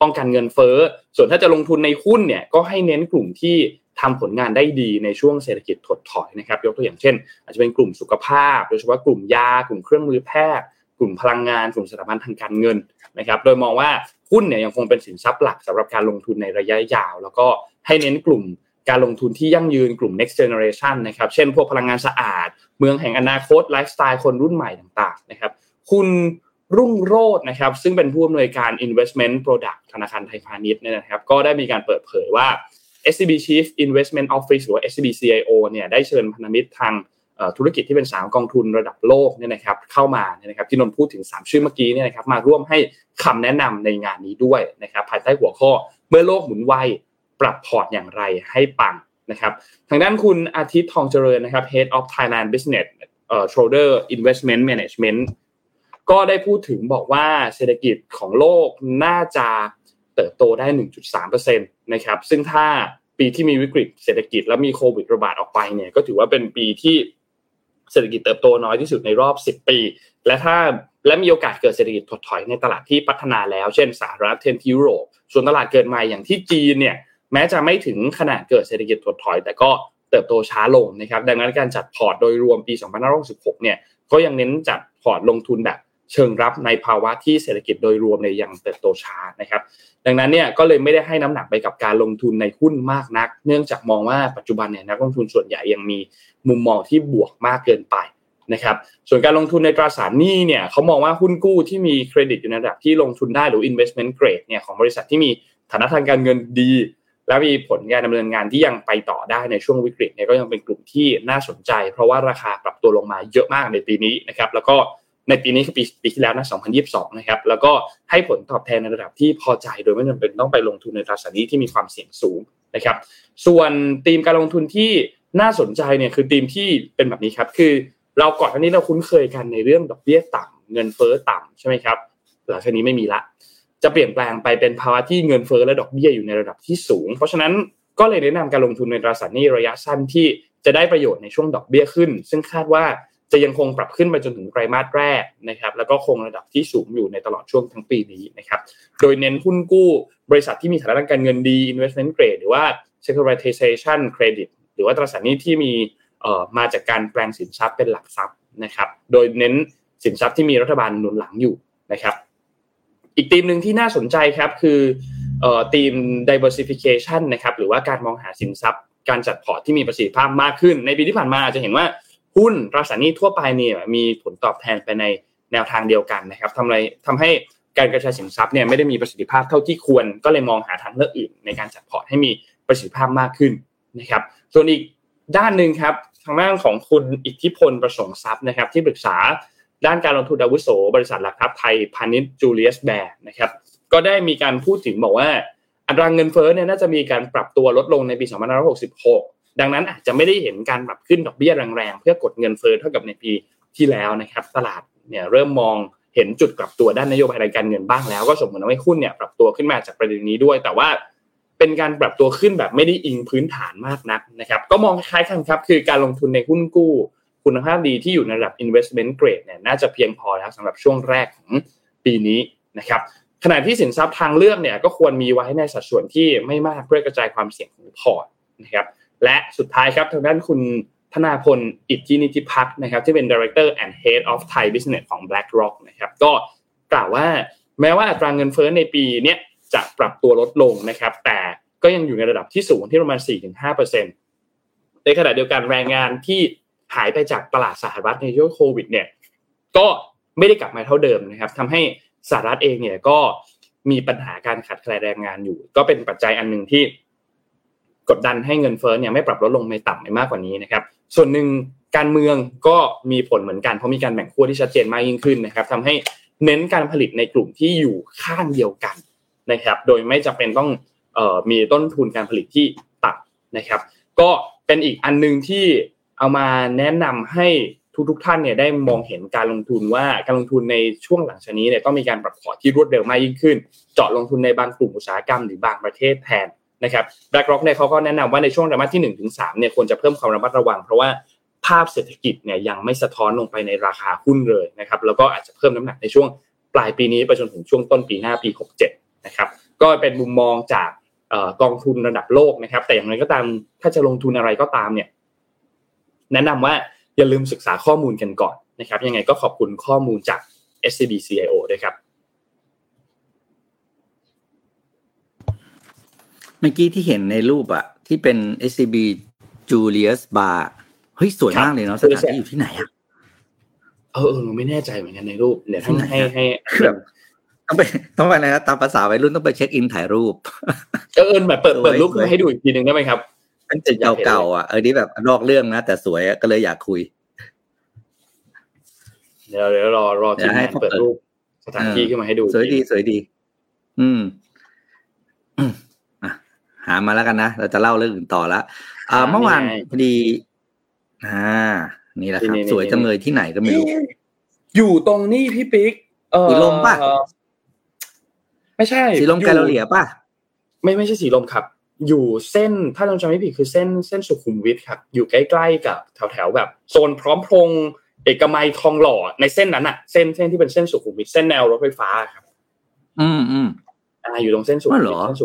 ป้องกันเงินเฟ้อส่วนถ้าจะลงทุนในหุ้นเนี่ยก็ให้เน้นกลุ่มที่ทำผลงานได้ดีในช่วงเศรษฐกิจถดถอยนะครับยกตัวอย่างเช่นอาจจะเป็นกลุ่มสุขภาพโดยเฉพาะกลุ่มยากลุ่มเครื่องมือแพทย์กลุ่มพลังงานกลุ่มสถาบันทางการเงินนะครับโดยมองว่าหุ้นเนี่ยยังคงเป็นสินทรัพย์หลักสำหรับการลงทุนในระยะยาวแล้วก็ให้เน้นกลุ่มการลงทุนที่ยั่งยืนกลุ่ม next generation นะครับเช่นพวกพลังงานสะอาดเมืองแห่งอนาคตไลฟ์สไตล์คนรุ่นใหม่ต่างๆนะครับคุณรุ่งโรจน์นะครับซึ่งเป็นผู้อำนวยการ investment product ธนาคารไทยพาณิชย์เนี่ยนะครับก็ได้มีการเปิดเผยว่า SCB Chief Investment Office หรือ SCB CIO เนี่ยได้เชิญพันธมิตรทางธุรกิจที่เป็น3กองทุนระดับโลกเนี่ยนะครับเข้ามาเนี่ยนะครับที่นนท์พูดถึง3ชื่อเมื่อกี้เนี่ยนะครับมาร่วมให้คำแนะนำในงานนี้ด้วยนะครับภายใต้หัวข้อเมื่อโลกหมุนไวปรับพอร์ตอย่างไรให้ปังนะครับทางด้านคุณอาทิตย์ทองเจริญนะครับ Head of Thailand Business Schroder Investment Managementก็ได้พูดถึงบอกว่าเศรษฐกิจของโลกน่าจะเติบโตได้ 1.3% นะครับซึ่งถ้าปีที่มีวิกฤตเศรษฐกิจแล้วมีโควิดระบาดออกไปเนี่ยก็ถือว่าเป็นปีที่เศรษฐกิจเติบโตน้อยที่สุดในรอบ10ปีและมีโอกาสเกิดเศรษฐกิจถดถอยในตลาดที่พัฒนาแล้วเช่นสหรัฐเช่นยุโรปส่วนตลาดเกิดใหม่อย่างที่จีนเนี่ยแม้จะไม่ถึงขนาดเกิดเศรษฐกิจถดถอยแต่ก็เติบโตช้าลงนะครับดังนั้นการจัดพอร์ตโดยรวมปี2566เนี่ยก็ยังเน้นจัดพอร์ตลงทุนแบบเชิงรับในภาวะที่เศรษฐกิจโดยรวมเนี่ยยังเติบโตช้านะครับดังนั้นเนี่ยก็เลยไม่ได้ให้น้ำหนักไปกับการลงทุนในหุ้นมากนักเนื่องจากมองว่าปัจจุบันเนี่ยนักลงทุนส่วนใหญ่ยังมีมุมมองที่บวกมากเกินไปนะครับส่วนการลงทุนในตราสารหนี้เนี่ยเขามองว่าหุ้นกู้ที่มีเครดิตอยู่ในระดับที่ลงทุนได้หรือ investment grade เนี่ยของบริษัทที่มีฐานะทางการเงินดีและมีผลการดำเนินงานที่ยังไปต่อได้ในช่วงวิกฤตเนี่ยก็ยังเป็นกลุ่มที่น่าสนใจเพราะว่าราคาปรับตัวลงมาเยอะมากในปีนี้นะครับแล้วก็ในปีนี้คือปีที่แล้วนะ2022นะครับแล้วก็ให้ผลตอบแทนในระดับที่พอใจโดยไม่จำเป็นต้องไปลงทุนในตราสารหนี้ที่มีความเสี่ยงสูงนะครับส่วนธีมการลงทุนที่น่าสนใจเนี่ยคือธีมที่เป็นแบบนี้ครับคือเราก่อนหน้านี้เราคุ้นเคยกันในเรื่องดอกเบี้ยต่ำเงินเฟ้อต่ำใช่ไหมครับหลังจากนี้ไม่มีละจะเปลี่ยนแปลงไปเป็นภาวะที่เงินเฟ้อและดอกเบี้ยอยู่ในระดับที่สูงเพราะฉะนั้นก็เลยแนะนำการลงทุนในตราสารหนี้ระยะสั้นที่จะได้ประโยชน์ในช่วงดอกเบี้ยขึ้นซึ่งคาดว่าจะยังคงปรับขึ้นไปจนถึงไตรมาสแรกนะครับแล้วก็คงระดับที่สูงอยู่ในตลอดช่วงทั้งปีนี้นะครับโดยเน้นหุ้นกู้บริษัทที่มีฐานะทางการเงินดี investment grade หรือว่า securitization credit หรือว่าตราสารหนี้ที่มีมาจากการแปลงสินทรัพย์เป็นหลักทรัพย์นะครับโดยเน้นสินทรัพย์ที่มีรัฐบาลหนุนหลังอยู่นะครับอีกธีมนึงที่น่าสนใจครับคือธีม diversification นะครับหรือว่าการมองหาสินทรัพย์การจัดพอร์ตที่มีประสิทธิภาพมากขึ้นในปีที่ผ่านมาอาจจะเห็นว่าหุ้นตราสารหนี้ทั่วไปเนี่ยมีผลตอบแทนไปในแนวทางเดียวกันนะครับทำให้การกระจายสินทรัพย์เนี่ยไม่ได้มีประสิทธิภาพเท่าที่ควรก็เลยมองหาทางเลือกอื่นในการจัดพอร์ตให้มีประสิทธิภาพมากขึ้นนะครับส่วนอีกด้านนึงครับทางด้านของคุณอิทธิพลประสงค์ทรัพย์นะครับที่ปรึกษาด้านการลงทุนอาวุโสบริษัทหลักทรัพย์ไทยพาณิชย์ Julius Baer นะครับก็ได้มีการพูดถึงบอกว่าอัตราเงินเฟ้อเนี่ยน่าจะมีการปรับตัวลดลงในปี2566ดังนั้นอาจจะไม่ได้เห็นการปรับขึ้นดอกเบี้ยแรงๆเพื่อกดเงินเฟ้อเท่ากับในปีที่แล้วนะครับตลาดเนี่ยเริ่มมองเห็นจุดกลับตัวด้านนโยบายการเงินบ้างแล้วก็ส่งผลทำให้หุ้นเนี่ยปรับตัวขึ้นมาจากประเด็นนี้ด้วยแต่ว่าเป็นการปรับตัวขึ้นแบบไม่ได้อิงพื้นฐานมากนักนะครับก็มองคล้ายๆกันครับคือการลงทุนในหุ้นกู้คุณภาพดีที่อยู่ในระดับ investment grade เนี่ยน่าจะเพียงพอแล้วสำหรับช่วงแรกของปีนี้นะครับขณะที่สินทรัพย์ทางเลือกเนี่ยก็ควรมีไว้ในสัดส่วนที่ไม่มากเพื่อกระจายความเสี่ยงของพอร์ตนะครับและสุดท้ายครับทางด้านคุณธนาพลอิทธินิติพักนะครับที่เป็น Director and Head of Thai Business ของ BlackRock นะครับก็กล่าวว่าแม้ว่าอัตราเงินเฟ้อในปีนี้จะปรับตัวลดลงนะครับแต่ก็ยังอยู่ในระดับที่สูงที่ประมาณ 4-5% ในขณะเดียวกันแรงงานที่ หายไปจากตลาดสหรัฐในช่วงโควิดเนี่ยก็ไม่ได้กลับมาเท่าเดิมนะครับทำให้สหรัฐเองเนี่ยก็มีปัญหาการขาดแคลนแรงงานอยู่ก็เป็นปัจจัยอันนึงที่กดดันให้เงินเฟ้อเนี่ยไม่ปรับลดลงไปต่ำไปมากกว่านี้นะครับส่วนหนึ่งการเมืองก็มีผลเหมือนกันเพราะมีการแบ่งขั้วที่ชัดเจนมากยิ่งขึ้นนะครับทำให้เน้นการผลิตในกลุ่มที่อยู่ข้างเดียวกันนะครับโดยไม่จำเป็นต้องมีต้นทุนการผลิตที่ต่ำนะครับก็เป็นอีกอันนึงที่เอามาแนะนำให้ทุกท่านเนี่ยได้มองเห็นการลงทุนว่าการลงทุนในช่วงหลังจากนี้เนี่ยต้องมีการปรับพอร์ตที่รวดเร็วมากยิ่งขึ้นเจาะลงทุนในบางกลุ่มอุตสาหกรรมหรือบางประเทศแทนนะครับ BlackRock เนี่ยเขาก็แนะนำว่าในช่วงไตรมาสที่ 1-3 เนี่ยควรจะเพิ่มความระมัดระวังเพราะว่าภาพเศรษฐกิจเนี่ยยังไม่สะท้อนลงไปในราคาหุ้นเลยนะครับแล้วก็อาจจะเพิ่มน้ำหนักในช่วงปลายปีนี้ไปจนถึงช่วงต้นปีหน้าปี67นะครับก็เป็นมุมมองจากกองทุนระดับโลกนะครับแต่อย่างไรก็ตามถ้าจะลงทุนอะไรก็ตามเนี่ยแนะนำว่าอย่าลืมศึกษาข้อมูลกันก่อนนะครับยังไงก็ขอบคุณข้อมูลจาก SCB CIO ด้วยครับเมื่อกี้ที่เห็นในรูปอะที่เป็น SCB Julius Baer เฮ้ยสวยมากเลยเนาะสถานที่อยู่ที่ไหนอะเราไม่แน่ใจเหมือนกันในรูปเดี๋ยวต้องให้แบบต้องไปอะไรนะตามภาษาวัยรุ่นต้องไปเช็คอินถ่ายรูปแบบเปิดรูปให้ดูอีกทีนึงได้ไหมครับอันเก่าๆอ่ะนี่แบบนอกเรื่องนะแต่สวยก็เลยอยากคุยเดี๋ยวรอทีมงานเปิดรูปสถานที่ขึ้นมาให้ดูสวยดีหามาแล้วกันนะเราจะเล่าเรื่องอื่นต่อละเมื่อวานพอดีนี่แหละครับสวยจังเลยที่ไหนก็ไม่รู้อยู่ตรงนี้พี่ปิ๊กสีลมป่ะไม่ใช่สีลมแกลเลอรี่ป่ะไม่ใช่สีลมครับอยู่เส้นถ้าจำไม่ผิดคือเส้นสุขุมวิทครับอยู่ใกล้ๆกับแถวแบบโซนพร้อมพงษ์เอกมัยทองหล่อในเส้นนั้นน่ะเส้นที่เป็นเส้นสุขุมวิทเส้นแนวรถไฟฟ้าครับอยู่ตรงเส้นสุขุมวิท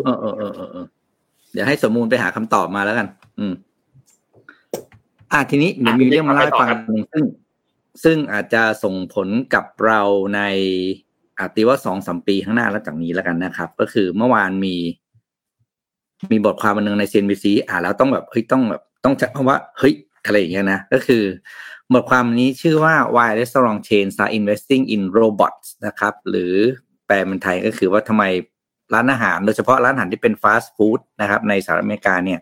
เดี๋ยวให้สมมูลไปหาคำตอบมาแล้วกันทีนี้เดี๋ยวมีเรื่องมาเล่าให้ฟังซึ่งอาจจะส่งผลกับเราในตีว่า 2-3 ปีข้างหน้าแล้วจากนี้แล้วกันนะครับก็คือเมื่อวานมีบทความนึงใน CNBC แล้วต้องแบบต้องจัดเพราะว่าอะไรอย่างเงี้ยนะก็คือบทความนี้ชื่อว่า Why Restaurant Chains Are Investing in Robots นะครับหรือแปลเป็นไทยก็คือว่าทำไมร้านอาหารโดยเฉพาะร้านอาหารที่เป็นฟาสต์ฟู้ดนะครับในสหรัฐอเมริกาเนี่ย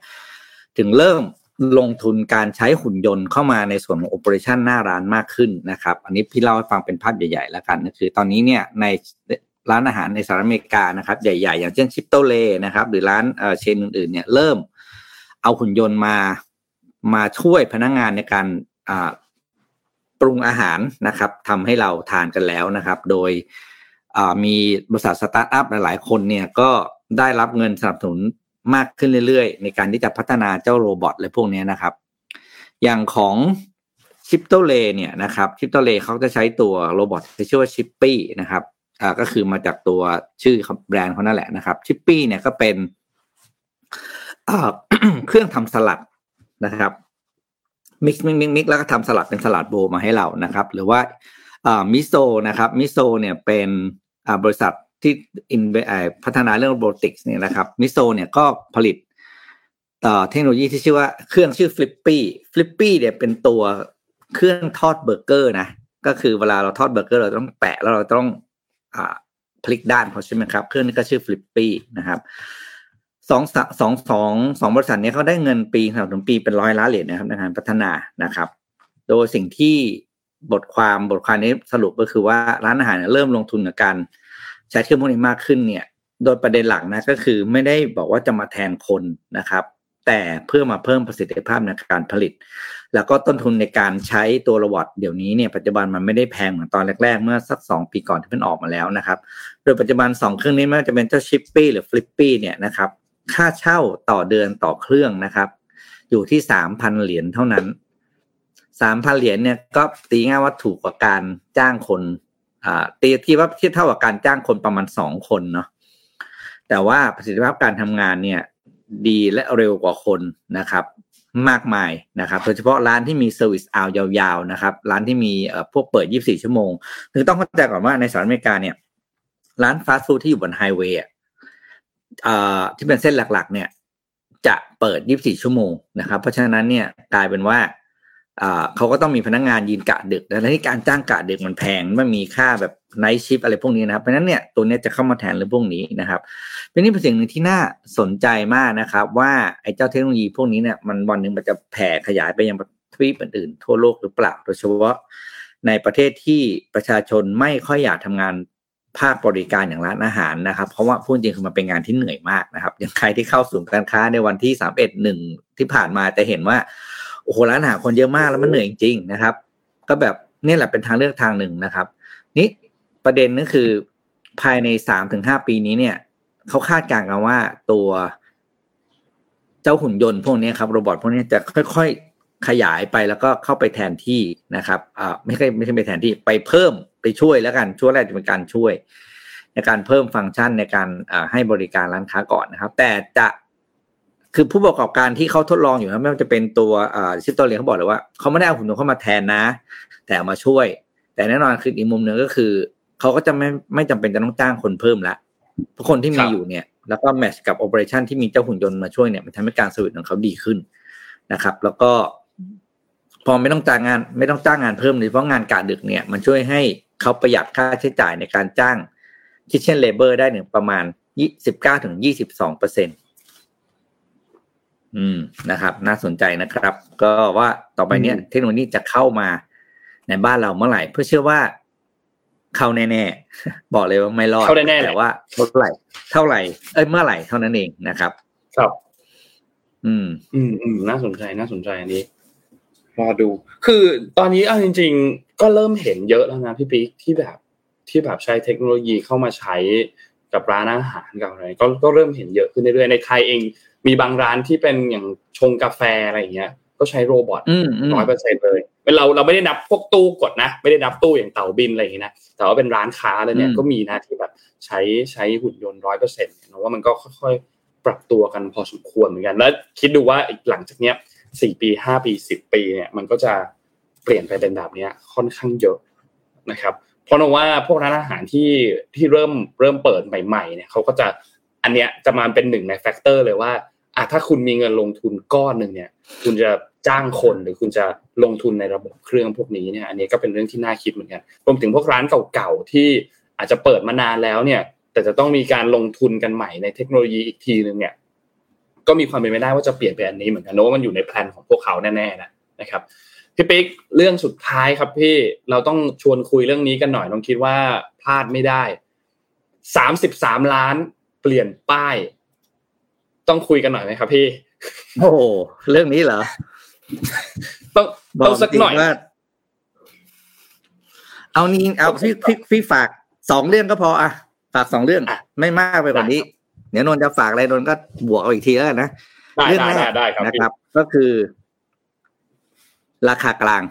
ถึงเริ่มลงทุนการใช้หุ่นยนต์เข้ามาในส่วนของ operation หน้าร้านมากขึ้นนะครับอันนี้พี่เล่าให้ฟังเป็นภาพใหญ่ๆแล้วกันก็คือตอนนี้เนี่ยในร้านอาหารในสหรัฐอเมริกานะครับใหญ่ๆอย่างเช่นCryptoRayนะครับหรือร้านเชนอื่นๆเนี่ยเริ่มเอาหุ่นยนต์มาช่วยพนักงานในการปรุงอาหารนะครับทำให้เราทานกันแล้วนะครับโดยมีบริษัทสตาร์ทอัพหลายๆคนเนี่ยก็ได้รับเงินสนับสนุนมากขึ้นเรื่อยๆในการที่จะพัฒนาเจ้าโรบอทอะไรพวกนี้นะครับอย่างของCryptoRayเนี่ยนะครับCryptoRayเขาจะใช้ตัวโรบอทที่ชื่อว่า Chippy นะครับก็คือมาจากตัวชื่อแบรนด์เขานั่นแหละนะครับ Chippy เนี่ยก็เป็นเครื่องทำสลัดนะครับมิกแล้วก็ทำสลัดเป็นสลัดโบมาให้เรานะครับหรือว่ามิโซนะครับมิโซเนี่ยเป็นบริษัทที่พัฒนาเรื่องโรบอติกส์เนี่ยนะครับมิโซเนี่ยก็ผลิตเทคโนโลยีที่ชื่อว่าเครื่องชื่อ Flippy เนี่ยเป็นตัวเครื่องทอดเบอร์เกอร์นะก็คือเวลาเราทอดเบอร์เกอร์เราต้องแปะแล้วเราต้องพลิกด้านเขาใช่ไหมครับเครื่องนี้ก็ชื่อ Flippy นะครับ2บริษัทนี้เขาได้เงินปีถึงปีเป็น100 ล้านเหรียญนะครับในการพัฒนานะครับโดยสิ่งที่บทความนี้สรุปก็คือว่าร้านอาหารเริ่มลงทุนกับการใช้เครื่องพวกนี้มากขึ้นเนี่ยโดยประเด็นหลักนะก็คือไม่ได้บอกว่าจะมาแทนคนนะครับแต่เพื่อมาเพิ่มประสิทธิภาพในการผลิตแล้วก็ต้นทุนในการใช้ตัวโรบอทเดี๋ยวนี้เนี่ยปัจจุบันมันไม่ได้แพงเหมือนตอนแรกๆเมื่อสัก2ปีก่อนที่มันออกมาแล้วนะครับโดยปัจจุบัน2เครื่องนี้ไม่ว่าจะเป็นเจ้า Chippy หรือ Flippy เนี่ยนะครับค่าเช่าต่อเดือนต่อเครื่องนะครับอยู่ที่ 3,000 เหรียญเท่านั้น 3,000 เหรียญเนี่ยก็ตีง่ายว่าถูกกว่าการจ้างคนตีที่ว่าเทียบเท่ากับการจ้างคนประมาณ2คนเนาะแต่ว่าประสิทธิภาพการทำงานเนี่ยดีและเร็วกว่าคนนะครับมากมายนะครับโดยเฉพาะร้านที่มีเซอร์วิสเอายาวๆนะครับร้านที่มีพวกเปิด24ชั่วโมงคือต้องเข้าใจก่อนว่าในสหรัฐอเมริกาเนี่ยร้านฟาสต์ฟู้ดที่อยู่บนไฮเวย์ที่เป็นเส้นหลักๆเนี่ยจะเปิด24ชั่วโมงนะครับเพราะฉะนั้นเนี่ยกลายเป็นว่า เขาก็ต้องมีพนักงานยืนกะดึกและที่การจ้างกะดึกมันแพงมันมีค่าแบบไนท์ชิฟอะไรพวกนี้นะครับเพราะนั้นเนี่ยตัวนี้จะเข้ามาแทนเรื่องพวกนี้นะครับเป็นนี่เป็นสิ่งหนึ่งที่น่าสนใจมากนะครับว่าไอ้เจ้าเทคโนโลยีพวกนี้เนี่ยมันวันนึงมันจะแผ่ขยายไปยังทวีปอื่นๆทั่วโลกหรือเปล่าโดยเฉพาะในประเทศที่ประชาชนไม่ค่อยอยากทำงานภาคบริการอย่างร้านอาหารนะครับเพราะว่าพูดจริงคือมันเป็นงานที่เหนื่อยมากนะครับอย่างใครที่เข้าศูนย์การค้าในวันที่ 31/1 ที่ผ่านมาจะเห็นว่าโอ้โหร้านอาหารคนเยอะมากแล้วมันเหนื่อยจริงๆนะครับก็แบบนี่แหละเป็นทางเลือกทางหนึ่งนะครับนี่ประเด็นก็คือภายใน 3-5 ปีนี้เนี่ยเขาคาดการณ์กันว่าตัวเจ้าหุ่นยนต์พวกนี้ครับโรบอทพวกนี้จะค่อยๆขยายไปแล้วก็เข้าไปแทนที่นะครับไม่ใช่ไปแทนที่ไปเพิ่มไปช่วยแล้วกันช่วยแรกจะเป็นการช่วยในการเพิ่มฟังก์ชันในการให้บริการร้านค้าก่อนนะครับแต่จะคือผู้ประกอบการที่เขาทดลองอยู่นะไม่ว่าจะเป็นตัวชิปตัวเรียนเขาบอกเลยว่าเขาไม่ได้เอาหุ่นยนต์เข้ามาแทนนะแต่เอามาช่วยแต่แน่นอนคืออีกมุมนึงก็คือเขาก็จะไม่จำเป็นจะต้องจ้างคนเพิ่มละเพราะคนที่มีอยู่เนี่ยแล้วก็แมทช์กับโอเปอเรชั่นที่มีเจ้าหุ่นยนต์มาช่วยเนี่ยมันทำให้การสวิตของเขาดีขึ้นนะครับแล้วก็พอไม่ต้องจ้างงานเพิ่มเลยเพราะงานการดึกเนี่ยมันช่วยให้เขาประหยัดค่าใช้จ่ายในการจ้าง kitchen labor ได้ถึงประมาณ 19-22%นะครับน่าสนใจนะครับก็ว่าต่อไปเนี่ยเทคโนโลยีจะเข้ามาในบ้านเราเมื่อไหร่เพื่อเชื่อว่าเข้าแน่ๆบอกเลยว่าไม่รอดแต่ว่าเท่าไหร่เมื่อไหร่เท่านั้นเองนะครับครับน่าสนใจอันนี้รอดูคือตอนนี้เอาจริงๆก็เริ่มเห็นเยอะแล้วนะพี่ปิ๊กที่แบบใช้เทคโนโลยีเข้ามาใช้กับร้านอาหารกับอะไรก็เริ่มเห็นเยอะขึ้นเรื่อยๆในไทยเองมีบางร้านที่เป็นอย่างชงกาแฟอะไรอย่างเงี้ยก็ใช้โรบอท 100% เลยเราไม่ได้นับพวกตู้กดนะไม่ได้นับตู้อย่างเต่าบินอะไรอย่างเงี้ยนะแต่ว่าเป็นร้านค้าแล้วเนี่ยก็มีนะที่แบบใช้หุ่นยนต์ 100% นะว่ามันก็ค่อยๆปรับตัวกันพอสมควรเหมือนกันแล้วคิดดูว่าอีกหลังจากเนี้ย4ปี5ปี10ปีเนี่ยมันก็จะเปลี่ยนไปเป็นแบบเนี้ยค่อนข้างเยอะนะครับเพราะว่าพวกร้านอาหารที่เริ่มเปิดใหม่ๆเนี่ยเขาก็จะอันเนี้ยจะมาเป็นหนึ่งในแฟกเตอร์เลยว่าถ้าคุณมีเงินลงทุนก้อนนึงเนี่ยคุณจะจ้างคนหรือคุณจะลงทุนในระบบเครื่องพวกนี้เนี่ยอันนี้ก็เป็นเรื่องที่น่าคิดเหมือนกันรวมถึงพวกร้านเก่าๆที่อาจจะเปิดมานานแล้วเนี่ยแต่จะต้องมีการลงทุนกันใหม่ในเทคโนโลยีอีกทีนึงเนี่ยก็มีความเป็นไปได้ว่าจะเปลี่ยนไปอันนี้เหมือนกันเพราะว่ามันอยู่ในแพลนของพวกเขาแน่ๆนะครับพี่ปิ๊กเรื่องสุดท้ายครับพี่เราต้องชวนคุยเรื่องนี้กันหน่อยน้องคิดว่าพลาดไม่ได้33ล้านเปลี่ยนป้ายต้องคุยกันหน่อยมั้ยครับพี่โอ้เรื่องนี้เหรอต้องสักหน่อยเอานี่เอาพี่ฝาก2เรื่องก็พออ่ะฝาก2เรื่องไม่มากไปกว่านี้เดี๋ยวนนท์จะฝากอะไรนนท์ก็บวกเอาอีกทีแล้วนะเรื่องแรกนะครับก็คือราคากลาง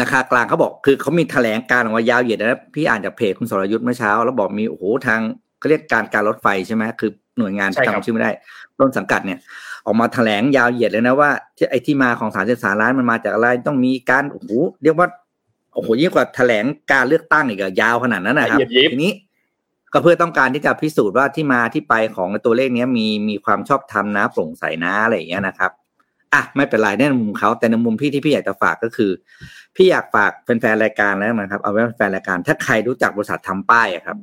ราคากลางเขาบอกคือเขามีแถลงการออกมายาวเหยียดนะพี่อ่านจากเพจคุณสรยุทธเมื่อเช้าแล้วบอกมีโอ้โหทางเค้าเรียกการรถไฟใช่มั้ยคือหน่วยงานจำชื่อไม่ได้ต้นสังกัดเนี่ยออกมาแถลงยาวเหยียดเลยนะว่าไอ้ที่มาของ33ล้านมันมาจากอะไรต้องมีการโอ้โหเรียกว่าโอ้โหยิ่งกว่าแถลงการเลือกตั้งอีกอ่ะยาวขนาดนั้นนะครับทีนี้ก็เพื่อต้องการที่จะพิสูจน์ว่าที่มาที่ไปของตัวเลขนี้มีความชอบธรรมนะโปร่งใสนะอะไรอย่างเงี้ยนะครับอ่ะไม่เป็นไรในมุมเขาแต่ในมุมพี่ที่พี่อยากจะฝากก็คือพี่อยากฝากแฟนๆรายการแล้วนะครับเอาไว้แฟนรายการถ้าใครรู้จักบริษัททำป้ายครับ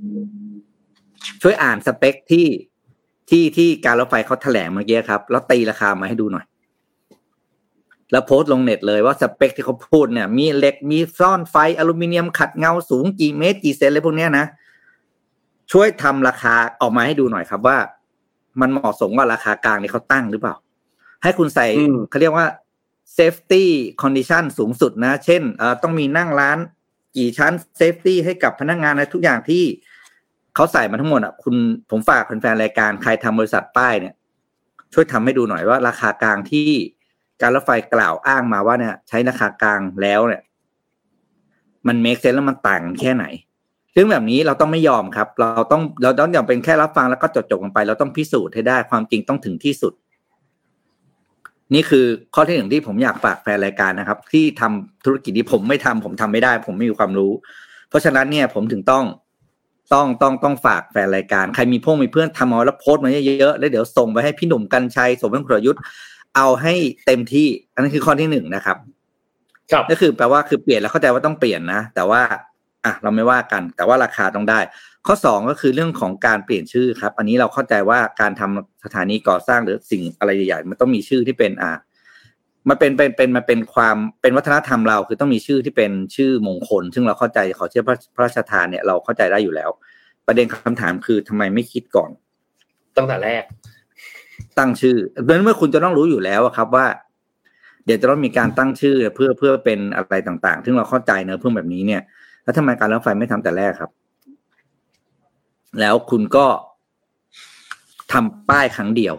ช่วยอ่านสเปคที่การรถไฟเขาแถลงเมื่อกี้ครับแล้วตีราคามาให้ดูหน่อยแล้วโพสต์ลงเน็ตเลยว่าสเปคที่เขาพูดเนี่ยมีเหล็กมีซ่อนไฟอลูมิเนียมขัดเงาสูงกี่เมตรกี่เซนอะไรพวกเนี้ยนะช่วยทำราคาออกมาให้ดูหน่อยครับว่ามันเหมาะสมกับราคากลางที่เขาตั้งหรือเปล่าให้คุณใส่เขาเรียกว่า safety condition สูงสุดนะเช่นต้องมีนั่งร้านกี่ชั้น safety ให้กับพนักงานในทุกอย่างที่เขาใส่มาทั้งหมดอ่ะคุณผมฝากแฟนๆรายการใครทำบริษัทป้ายเนี่ยช่วยทำให้ดูหน่อยว่าราคากลางที่การรถไฟกล่าวอ้างมาว่าเนี่ยใช้ราคากลางแล้วเนี่ยมัน make sense แล้วมันต่างแค่ไหนเรื่องแบบนี้เราต้องไม่ยอมครับเราต้องอย่าเป็นแค่รับฟังแล้วก็จบๆกันไปเราต้องพิสูจน์ให้ได้ความจริงต้องถึงที่สุดนี่คือข้อที่หนึ่งที่ผมอยากฝากแฟนรายการนะครับที่ทำธุรกิจนี้ผมไม่ทำผมทำไม่ได้ผมไม่มีความรู้เพราะฉะนั้นเนี่ยผมถึงต้องฝากแฟนรายการใครมีเพื่อนทำเอาแล้วโพสต์มาเยอะๆแล้วเดี๋ยวส่งไปให้พี่หนุ่มกันชัยส่งไปให้คุณประยุทธ์ เอาให้เต็มที่อันนั้นคือข้อที่1นะครับครับก็คือแปลว่าคือเปลี่ยนแล้วเข้าใจว่าต้องเปลี่ยนนะแต่ว่าอ่ะเราไม่ว่ากันแต่ว่าราคาต้องได้ข้อ2ก็คือเรื่องของการเปลี่ยนชื่อครับอันนี้เราเข้าใจว่าการทำสถานีก่อสร้างหรือสิ่งอะไรใหญ่ๆมันต้องมีชื่อที่เป็นมันเป็นมันเป็นความเป็นวัฒนธรรมเราคือต้องมีชื่อที่เป็นชื่อมงคลซึ่งเราเข้าใจขอเชื่อพระราชทานเนี่ยเราเข้าใจได้อยู่แล้วประเด็นคำถามคือทำไมไม่คิดก่อนตั้งแต่แรกตั้งชื่อดังนั้นเมื่อคุณจะต้องรู้อยู่แล้วครับว่าเดี๋ยวจะต้องมีการตั้งชื่อเพื่อเป็นอะไรต่างๆซึ่งเราเข้าใจเนอะเพื่อแบบนี้เนี่ยแล้วทำไมการรถไฟไม่ทำแต่แรกครับแล้วคุณก็ทำป้ายครั้งเดียว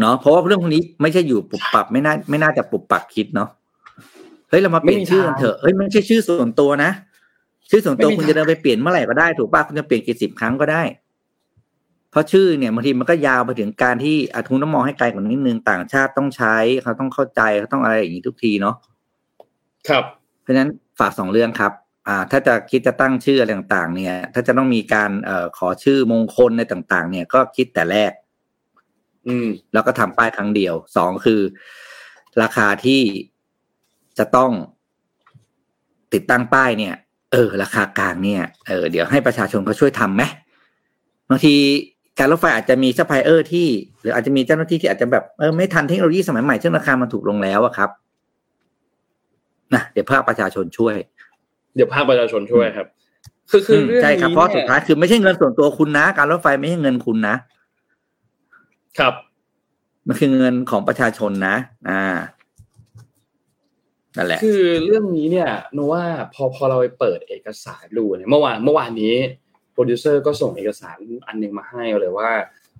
เนาะเพราะว่าเรื่องพวกนี้ไม่ใช่อยู่ปุบปับไม่น่าจะปุบปับคิดเนาะเฮ้ยเรามาเปลี่ยนชื่อเถอะเฮ้ยไม่ใช่ชื่อส่วนตัวนะชื่อส่วนตัวคุณจะเดินไปเปลี่ยนเมื่อไหร่ก็ได้ถูกป่ะคุณจะเปลี่ยนกี่สิบครั้งก็ได้เพราะชื่อเนี่ยบางทีมันก็ยาวไปถึงการที่คุณต้องมองให้ไกลกว่านิดนึงต่างชาติต้องใช้เขาต้องเข้าใจเขาต้องอะไรอย่างนี้ทุกทีเนาะครับเพราะฉะนั้นฝาก2เรื่องครับถ้าจะคิดจะตั้งชื่ออะไรต่างๆเนี่ยถ้าจะต้องมีการขอชื่อมงคลในต่างๆเนี่ยก็คิดแต่แรกแล้วก็ทำป้ายครั้งเดียว2คือราคาที่จะต้องติดตั้งป้ายเนี่ยราคากลางเนี่ยเดี๋ยวให้ประชาชนเขาช่วยทำไหมบางทีการรถไฟอาจจะมีซัพพลายเออร์ที่หรืออาจจะมีเจ้าหน้าที่ที่อาจจะแบบไม่ทันเทคโนโลยีสมัยใหม่ซึ่งราคามันถูกลงแล้วอะครับนะเดี๋ยวภาคประชาชนช่วยครับคือใช่ครับเพราะสุดท้ายคือไม่ใช่เงินส่วนตัวคุณนะการรถไฟไม่ใช่เงินคุณนะครับมันคือเงินของประชาชนนะนั่นแหละคือเรื่องนี้เนี่ยโนว่าพอเราไปเปิดเอกสารดูเนี่ยเมื่อวานนี้โปรดิวเซอร์ก็ส่งเอกสารอันนึงมาให้เลยว่า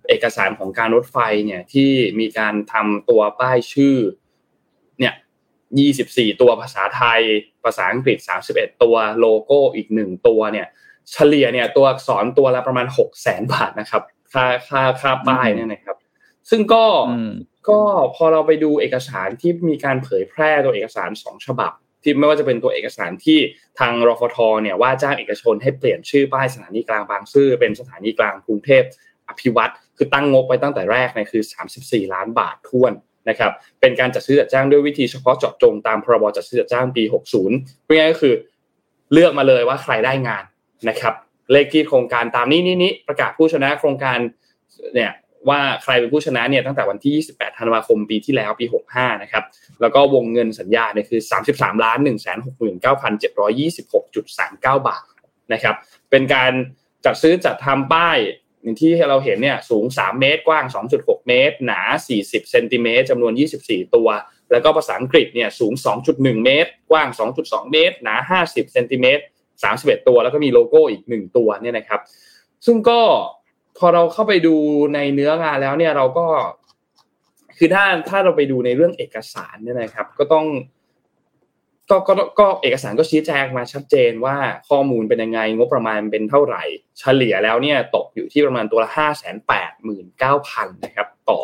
เอกสารของการรถไฟเนี่ยที่มีการทำตัวป้ายชื่อเนี่ย24ตัวภาษาไทยภาษาอังกฤษ31ตัวโลโก้อีก1ตัวเนี่ยเฉลี่ยเนี่ยตัวอักษรตัวละประมาณ 600,000 บาทนะครับค่าป้ายเนี่ยนะครับซึ่งก็พอเราไปดูเอกสารที่มีการเผยแพร่ตัวเอกสาร2ฉบับที่ไม่ว่าจะเป็นตัวเอกสารที่ทางรฟท.เนี่ยว่าจ้างเอกชนให้เปลี่ยนชื่อป้ายสถานีกลางบางซื่อเป็นสถานีกลางกรุงเทพอภิวัตน์คือตั้งงบไว้ตั้งแต่แรกเนี่ยคือ34ล้านบาทถ้วนนะครับเป็นการจัดซื้อจัดจ้างด้วยวิธีเฉพาะเจาะจงตามพรบจัดซื้อจัดจ้างปี60ง่ายๆก็คือเลือกมาเลยว่าใครได้งานนะครับเลขที่โครงการตามนี้ประกาศผู้ชนะโครงการเนี่ยว่าใครเป็นผู้ชนะเนี่ยตั้งแต่วันที่28ธันวาคมปีที่แล้วปี65นะครับแล้วก็วงเงินสัญญาเนี่ยคือ 33,169,726.39 บาทนะครับเป็นการจัดซื้อจัดทำป้ายที่เราเห็นเนี่ยสูง3เมตรกว้าง 2.6 เมตรหนา40เซนติเมตรจำนวน24ตัวแล้วก็ภาษาอังกฤษเนี่ยสูง 2.1 เมตรกว้าง 2.2 เมตรหนา50เซนติเมตร31ตัวแล้วก็มีโลโก้อีก1ตัวเนี่ยนะครับซึ่งก็พอเราเข้าไปดูในเนื้องานแล้วเนี่ยเราก็คือถ้าเราไปดูในเรื่องเอกสารเนี่ยนะครับก็ต้องก็เอกสารก็ชี้แจงมาชัดเจนว่าข้อมูลเป็นยังไงงบประมาณเป็นเท่าไหร่เฉลี่ยแล้วเนี่ยตกอยู่ที่ประมาณตัวละ 589,000 นะครับต่อ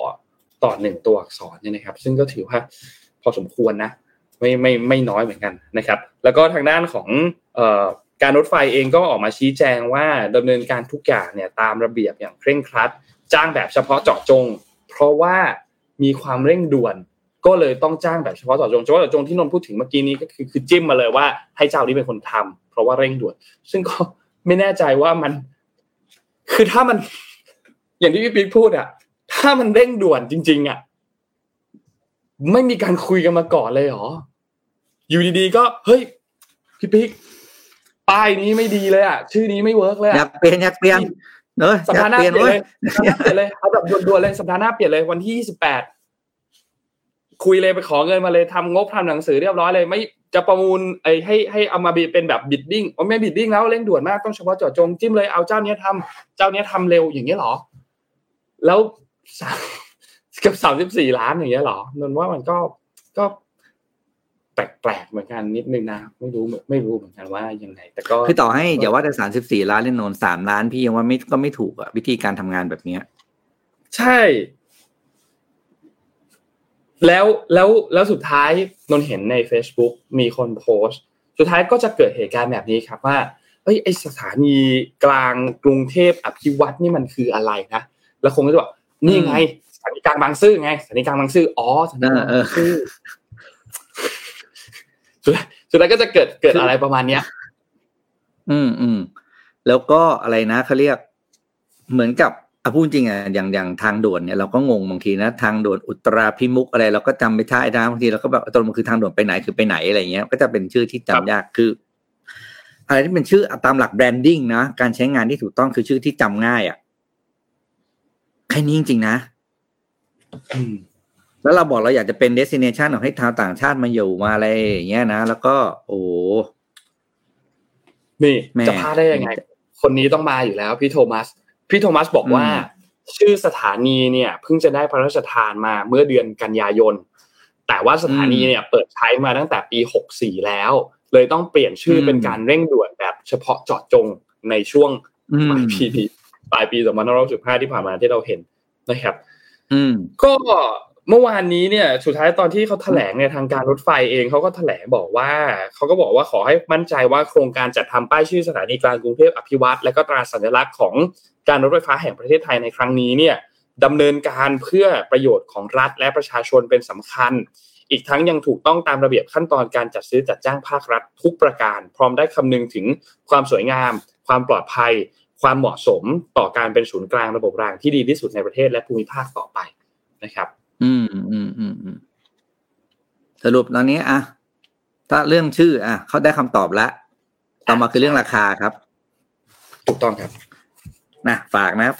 1ตัวอักษรเนี่ยนะครับซึ่งก็ถือว่าพอสมควรนะไม่น้อยเหมือนกันนะครับแล้วก็ทางด้านของการรถไฟเองก็ออกมาชี้แจงว่าดำเนินการทุกอย่างเนี่ยตามระเบียบอย่างเคร่งครัดจ้างแบบเฉพาะเจาะจงเพราะว่ามีความเร่งด่วนก็เลยต้องจ้างแบบเฉพาะเจาะจงที่นนท์พูดถึงเมื่อกี้นี้ก็คือจิ้มมาเลยว่าให้เจ้านี้เป็นคนทำเพราะว่าเร่งด่วนซึ่งก็ไม่แน่ใจว่ามันคือถ้ามันอย่างที่พี่ปิ๊กพูดอะถ้ามันเร่งด่วนจริงๆอะไม่มีการคุยกันมาก่อนเลยหรออยู่ดีๆก็เฮ้ยพี่ปิ๊กป้ายนี้ไม่ดีเลยอ่ะชื่อนี้ไม่เวิร์คเลยอ่ะอยากเปลี่ยนเนอะสัปดาห์หน้าเปลี่ยนเลยเอาแบบด่วนๆเลยสัปดาห์หน้าเปลี่ยนเลยวันที่28คุยเลยไปขอเงินมาเลยทำงบทำหนังสือเรียบร้อยเลยไม่จะประมูลให้เอามาเป็นแบบบิดดิ้งโอ้ไม่บิดดิ้งแล้วเร่งด่วนมากต้องเฉพาะเจาะจงจิ้มเลยเอาเจ้าเนี้ยทำเร็วอย่างเงี้ยหรอแล้วเกือบ34ล้านอย่างเงี้ยหรอนนท์ว่ามันก็แปลกๆเหมือนกันนิดนึงนะไม่รู้เหมือนกันว่ายังไงแต่ก็คือต่อให้อย่าว่าแต่34ล้านเล่นโนน3ล้านพี่ยังว่าไม่ถูกอ่ะวิธีการทำงานแบบนี้ใช่แล้วสุดท้ายนนเห็นใน Facebook มีคนโพสต์สุดท้ายก็จะเกิดเหตุการณ์แบบนี้ครับว่าเอ้ยไอ้สถานีกลางกรุงเทพอภิวัตน์นี่มันคืออะไรนะแล้วคงก็จะบอกนี่ไงส ถานีกลางบางซื่อไงสถานีกลางบางซื่ออ๋อสถานีบางซื่อสุดท้ายก็จะเกิดอะไรประมาณเนี้ยแล้วก็อะไรนะเขาเรียกเหมือนกับพูดจริงอ่ะอย่างทางด่วนเนี่ยเราก็งงบางทีนะทางด่วนอุตราภิมุขอะไรเราก็จำไม่ได้นะบางทีเราก็แบบตรงมันคือทางด่วนไปไหนคือไปไหนอะไรเงี้ยก็จะเป็นชื่อที่จำยากคืออะไรที่เป็นชื่อตามหลักแบรนดิ้งนะการใช้งานที่ถูกต้องคือชื่อที่จำง่ายอ่ะแค่นี้จริงๆนะแล้วเราบอกเราอยากจะเป็น destination ของให้ชาวต่างชาติมาอยู่มาอะไรอย่างเงี้ยนะแล้วก็โอ้นี่จะพลาดได้ยังไงคนนี้ต้องมาอยู่แล้วพี่โทมัสบอกว่าชื่อสถานีเนี่ยเพิ่งจะได้พระราชทานมาเมื่อเดือนกันยายนแต่ว่าสถานีเนี่ยเปิดใช้มาตั้งแต่ปี64แล้วเลยต้องเปลี่ยนชื่อเป็นการเร่งด่วนแบบเฉพาะเจาะจงในช่วงปลายปี2565ที่ผ่านมาที่เราเห็นนะครับก็เมื่อวานนี้เนี่ยสุดท้ายตอนที่เขาแถลงเนี่ยทางการรถไฟเองเขาก็แถลงบอกว่าเขาก็บอกว่าขอให้มั่นใจว่าโครงการจัดทำป้ายชื่อสถานีกลางกรุงเทพอภิวัตน์และก็ตราสัญลักษณ์ของการรถไฟฟ้าแห่งประเทศไทยในครั้งนี้เนี่ยดำเนินการเพื่อประโยชน์ของรัฐและประชาชนเป็นสำคัญอีกทั้งยังถูกต้องตามระเบียบขั้นตอนการจัดซื้อจัดจ้างภาครัฐทุกประการพร้อมได้คำนึงถึงความสวยงามความปลอดภัยความเหมาะสมต่อการเป็นศูนย์กลางระบบรางที่ดีที่สุดในประเทศและภูมิภาคต่อไปนะครับสรุปตอนนี้อ่ะถ้าเรื่องชื่ออ่ะเขาได้คำตอบแล้วต่อมาคือเรื่องราคาครับถูกต้องครับนะฝ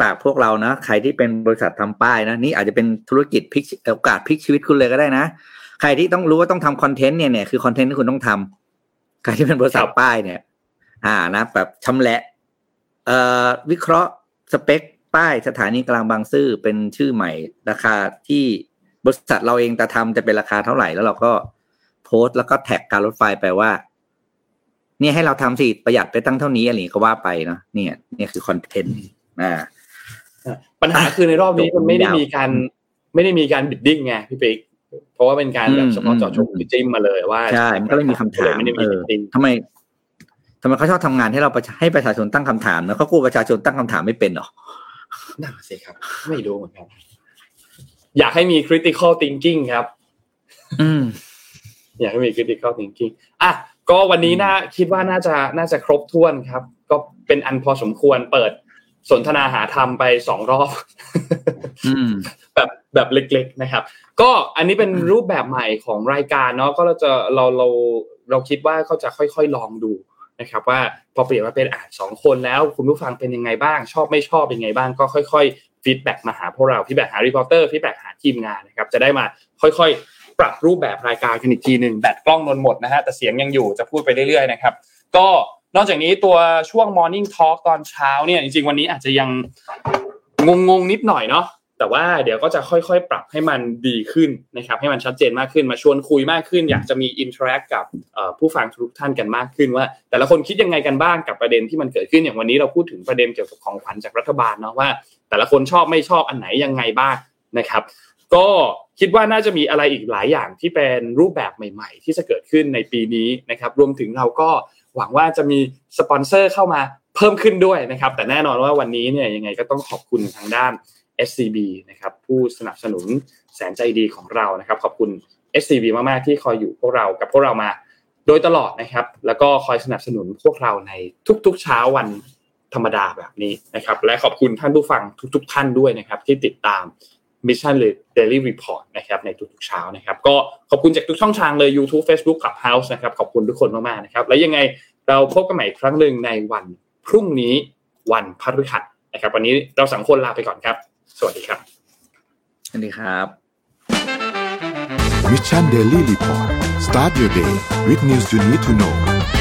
ากพวกเรานะใครที่เป็นบริษัททำป้ายนะนี่อาจจะเป็นธุรกิจพลิกโอกาสพลิกชีวิตคุณเลยก็ได้นะใครที่ต้องรู้ว่าต้องทำคอนเทนต์เนี่ยคือคอนเทนต์ที่คุณต้องทำใครที่เป็นบริษัทป้ายเนี่ยนะแบบชำแหละวิเคราะห์สเปคป้ายสถานีกลางบางซื่อเป็นชื่อใหม่ราคาที่บริษัทเราเองจะทำจะเป็นราคาเท่าไหร่แล้วเราก็โพสต์แล้วก็แท็กการรถไฟไปว่าเนี่ยให้เราทำสิประหยัดไปตั้งเท่านี้อะไรก็ว่าไปเนาะเนี่ยคือคอนเทนต์ปัญหาคือในรอบนี้มันไม่ได้มีการบิดดิ้งไงพี่ปิ๊กเพราะว่าเป็นการแบบเฉพาะเจาะจงจิ้มมาเลยว่าใช่มันก็เลยมีคำถามทำไมเขาชอบทำงานให้เราให้ประชาชนตั้งคำถามนะเขากลัวประชาชนตั้งคำถามไม่เป็นหรอนั่นสิครับไม่รู้เหมือนกันอยากให้มี critical thinking ครับอยากให้มี critical thinking อ่ะก็วันนี้คิดว่าน่าจะครบถ้วนครับก็เป็นอันพอสมควรเปิดสนทนาหาธรรมไป2รอบแบบเล็กๆนะครับก็อันนี้เป็นรูปแบบใหม่ของรายการเนาะก็เราคิดว่าเขาจะค่อยๆลองดูนะครับว่าพอเปลี่ยนมาเป็น2คนแล้วคุณผู้ฟังเป็นยังไงบ้างชอบไม่ชอบเป็นยังไงบ้างก็ค่อยๆฟีดแบคมาหาพวกเราฟีดแบคหารีพอร์เตอร์ฟีดแบคหาทีมงานนะครับจะได้มาค่อยๆปรับรูปแบบรายการกันอีกทีนึงแบตกล้องนนหมดนะฮะแต่เสียงยังอยู่จะพูดไปเรื่อยๆนะครับก็นอกจากนี้ตัวช่วง Morning Talk ตอนเช้าเนี่ยจริงๆวันนี้อาจจะยังงงๆนิดหน่อยเนาะแต่ว่าเดี๋ยวก็จะค่อยๆปรับให้มันดีขึ้นนะครับให้มันชัดเจนมากขึ้นมาชวนคุยมากขึ้นอยากจะมีอินเทอร์แอคกับผู้ฟังทุกท่านกันมากขึ้นว่าแต่ละคนคิดยังไงกันบ้างกับประเด็นที่มันเกิดขึ้นอย่างวันนี้เราพูดถึงประเด็นเกี่ยวกับของขวัญจากรัฐบาลเนาะว่าแต่ละคนชอบไม่ชอบอันไหนยังไงบ้างนะครับก็คิดว่าน่าจะมีอะไรอีกหลายอย่างที่เป็นรูปแบบใหม่ๆที่จะเกิดขึ้นในปีนี้นะครับรวมถึงเราก็หวังว่าจะมีสปอนเซอร์เข้ามาเพิ่มขึ้นด้วยนะครับแต่แน่นอนว่าวันนี้เนี่ยยังไงก็ต้องขอบคุณทางด้านSCB นะครับผู้สนับสนุนแสนใจดีของเรานะครับขอบคุณ SCB มากๆที่คอยอยู่กับพวกเรามาโดยตลอดนะครับแล้วก็คอยสนับสนุนพวกเราในทุกๆเช้าวันธรรมดาแบบนี้นะครับและขอบคุณท่านผู้ฟังทุกๆท่านด้วยนะครับที่ติดตาม Mission Daily Report นะครับในทุกๆเช้านะครับก็ขอบคุณจากทุกช่องทางเลย YouTube Facebook Clubhouse นะครับขอบคุณทุกคนมากๆนะครับและยังไงเราพบกันใหม่อีกครั้งนึงในวันพรุ่งนี้วันพฤหัสบดีนะครับวันนี้เราสามคนลาไปก่อนครับสวัสดีครับMission Daily Report Start your day with news you need to know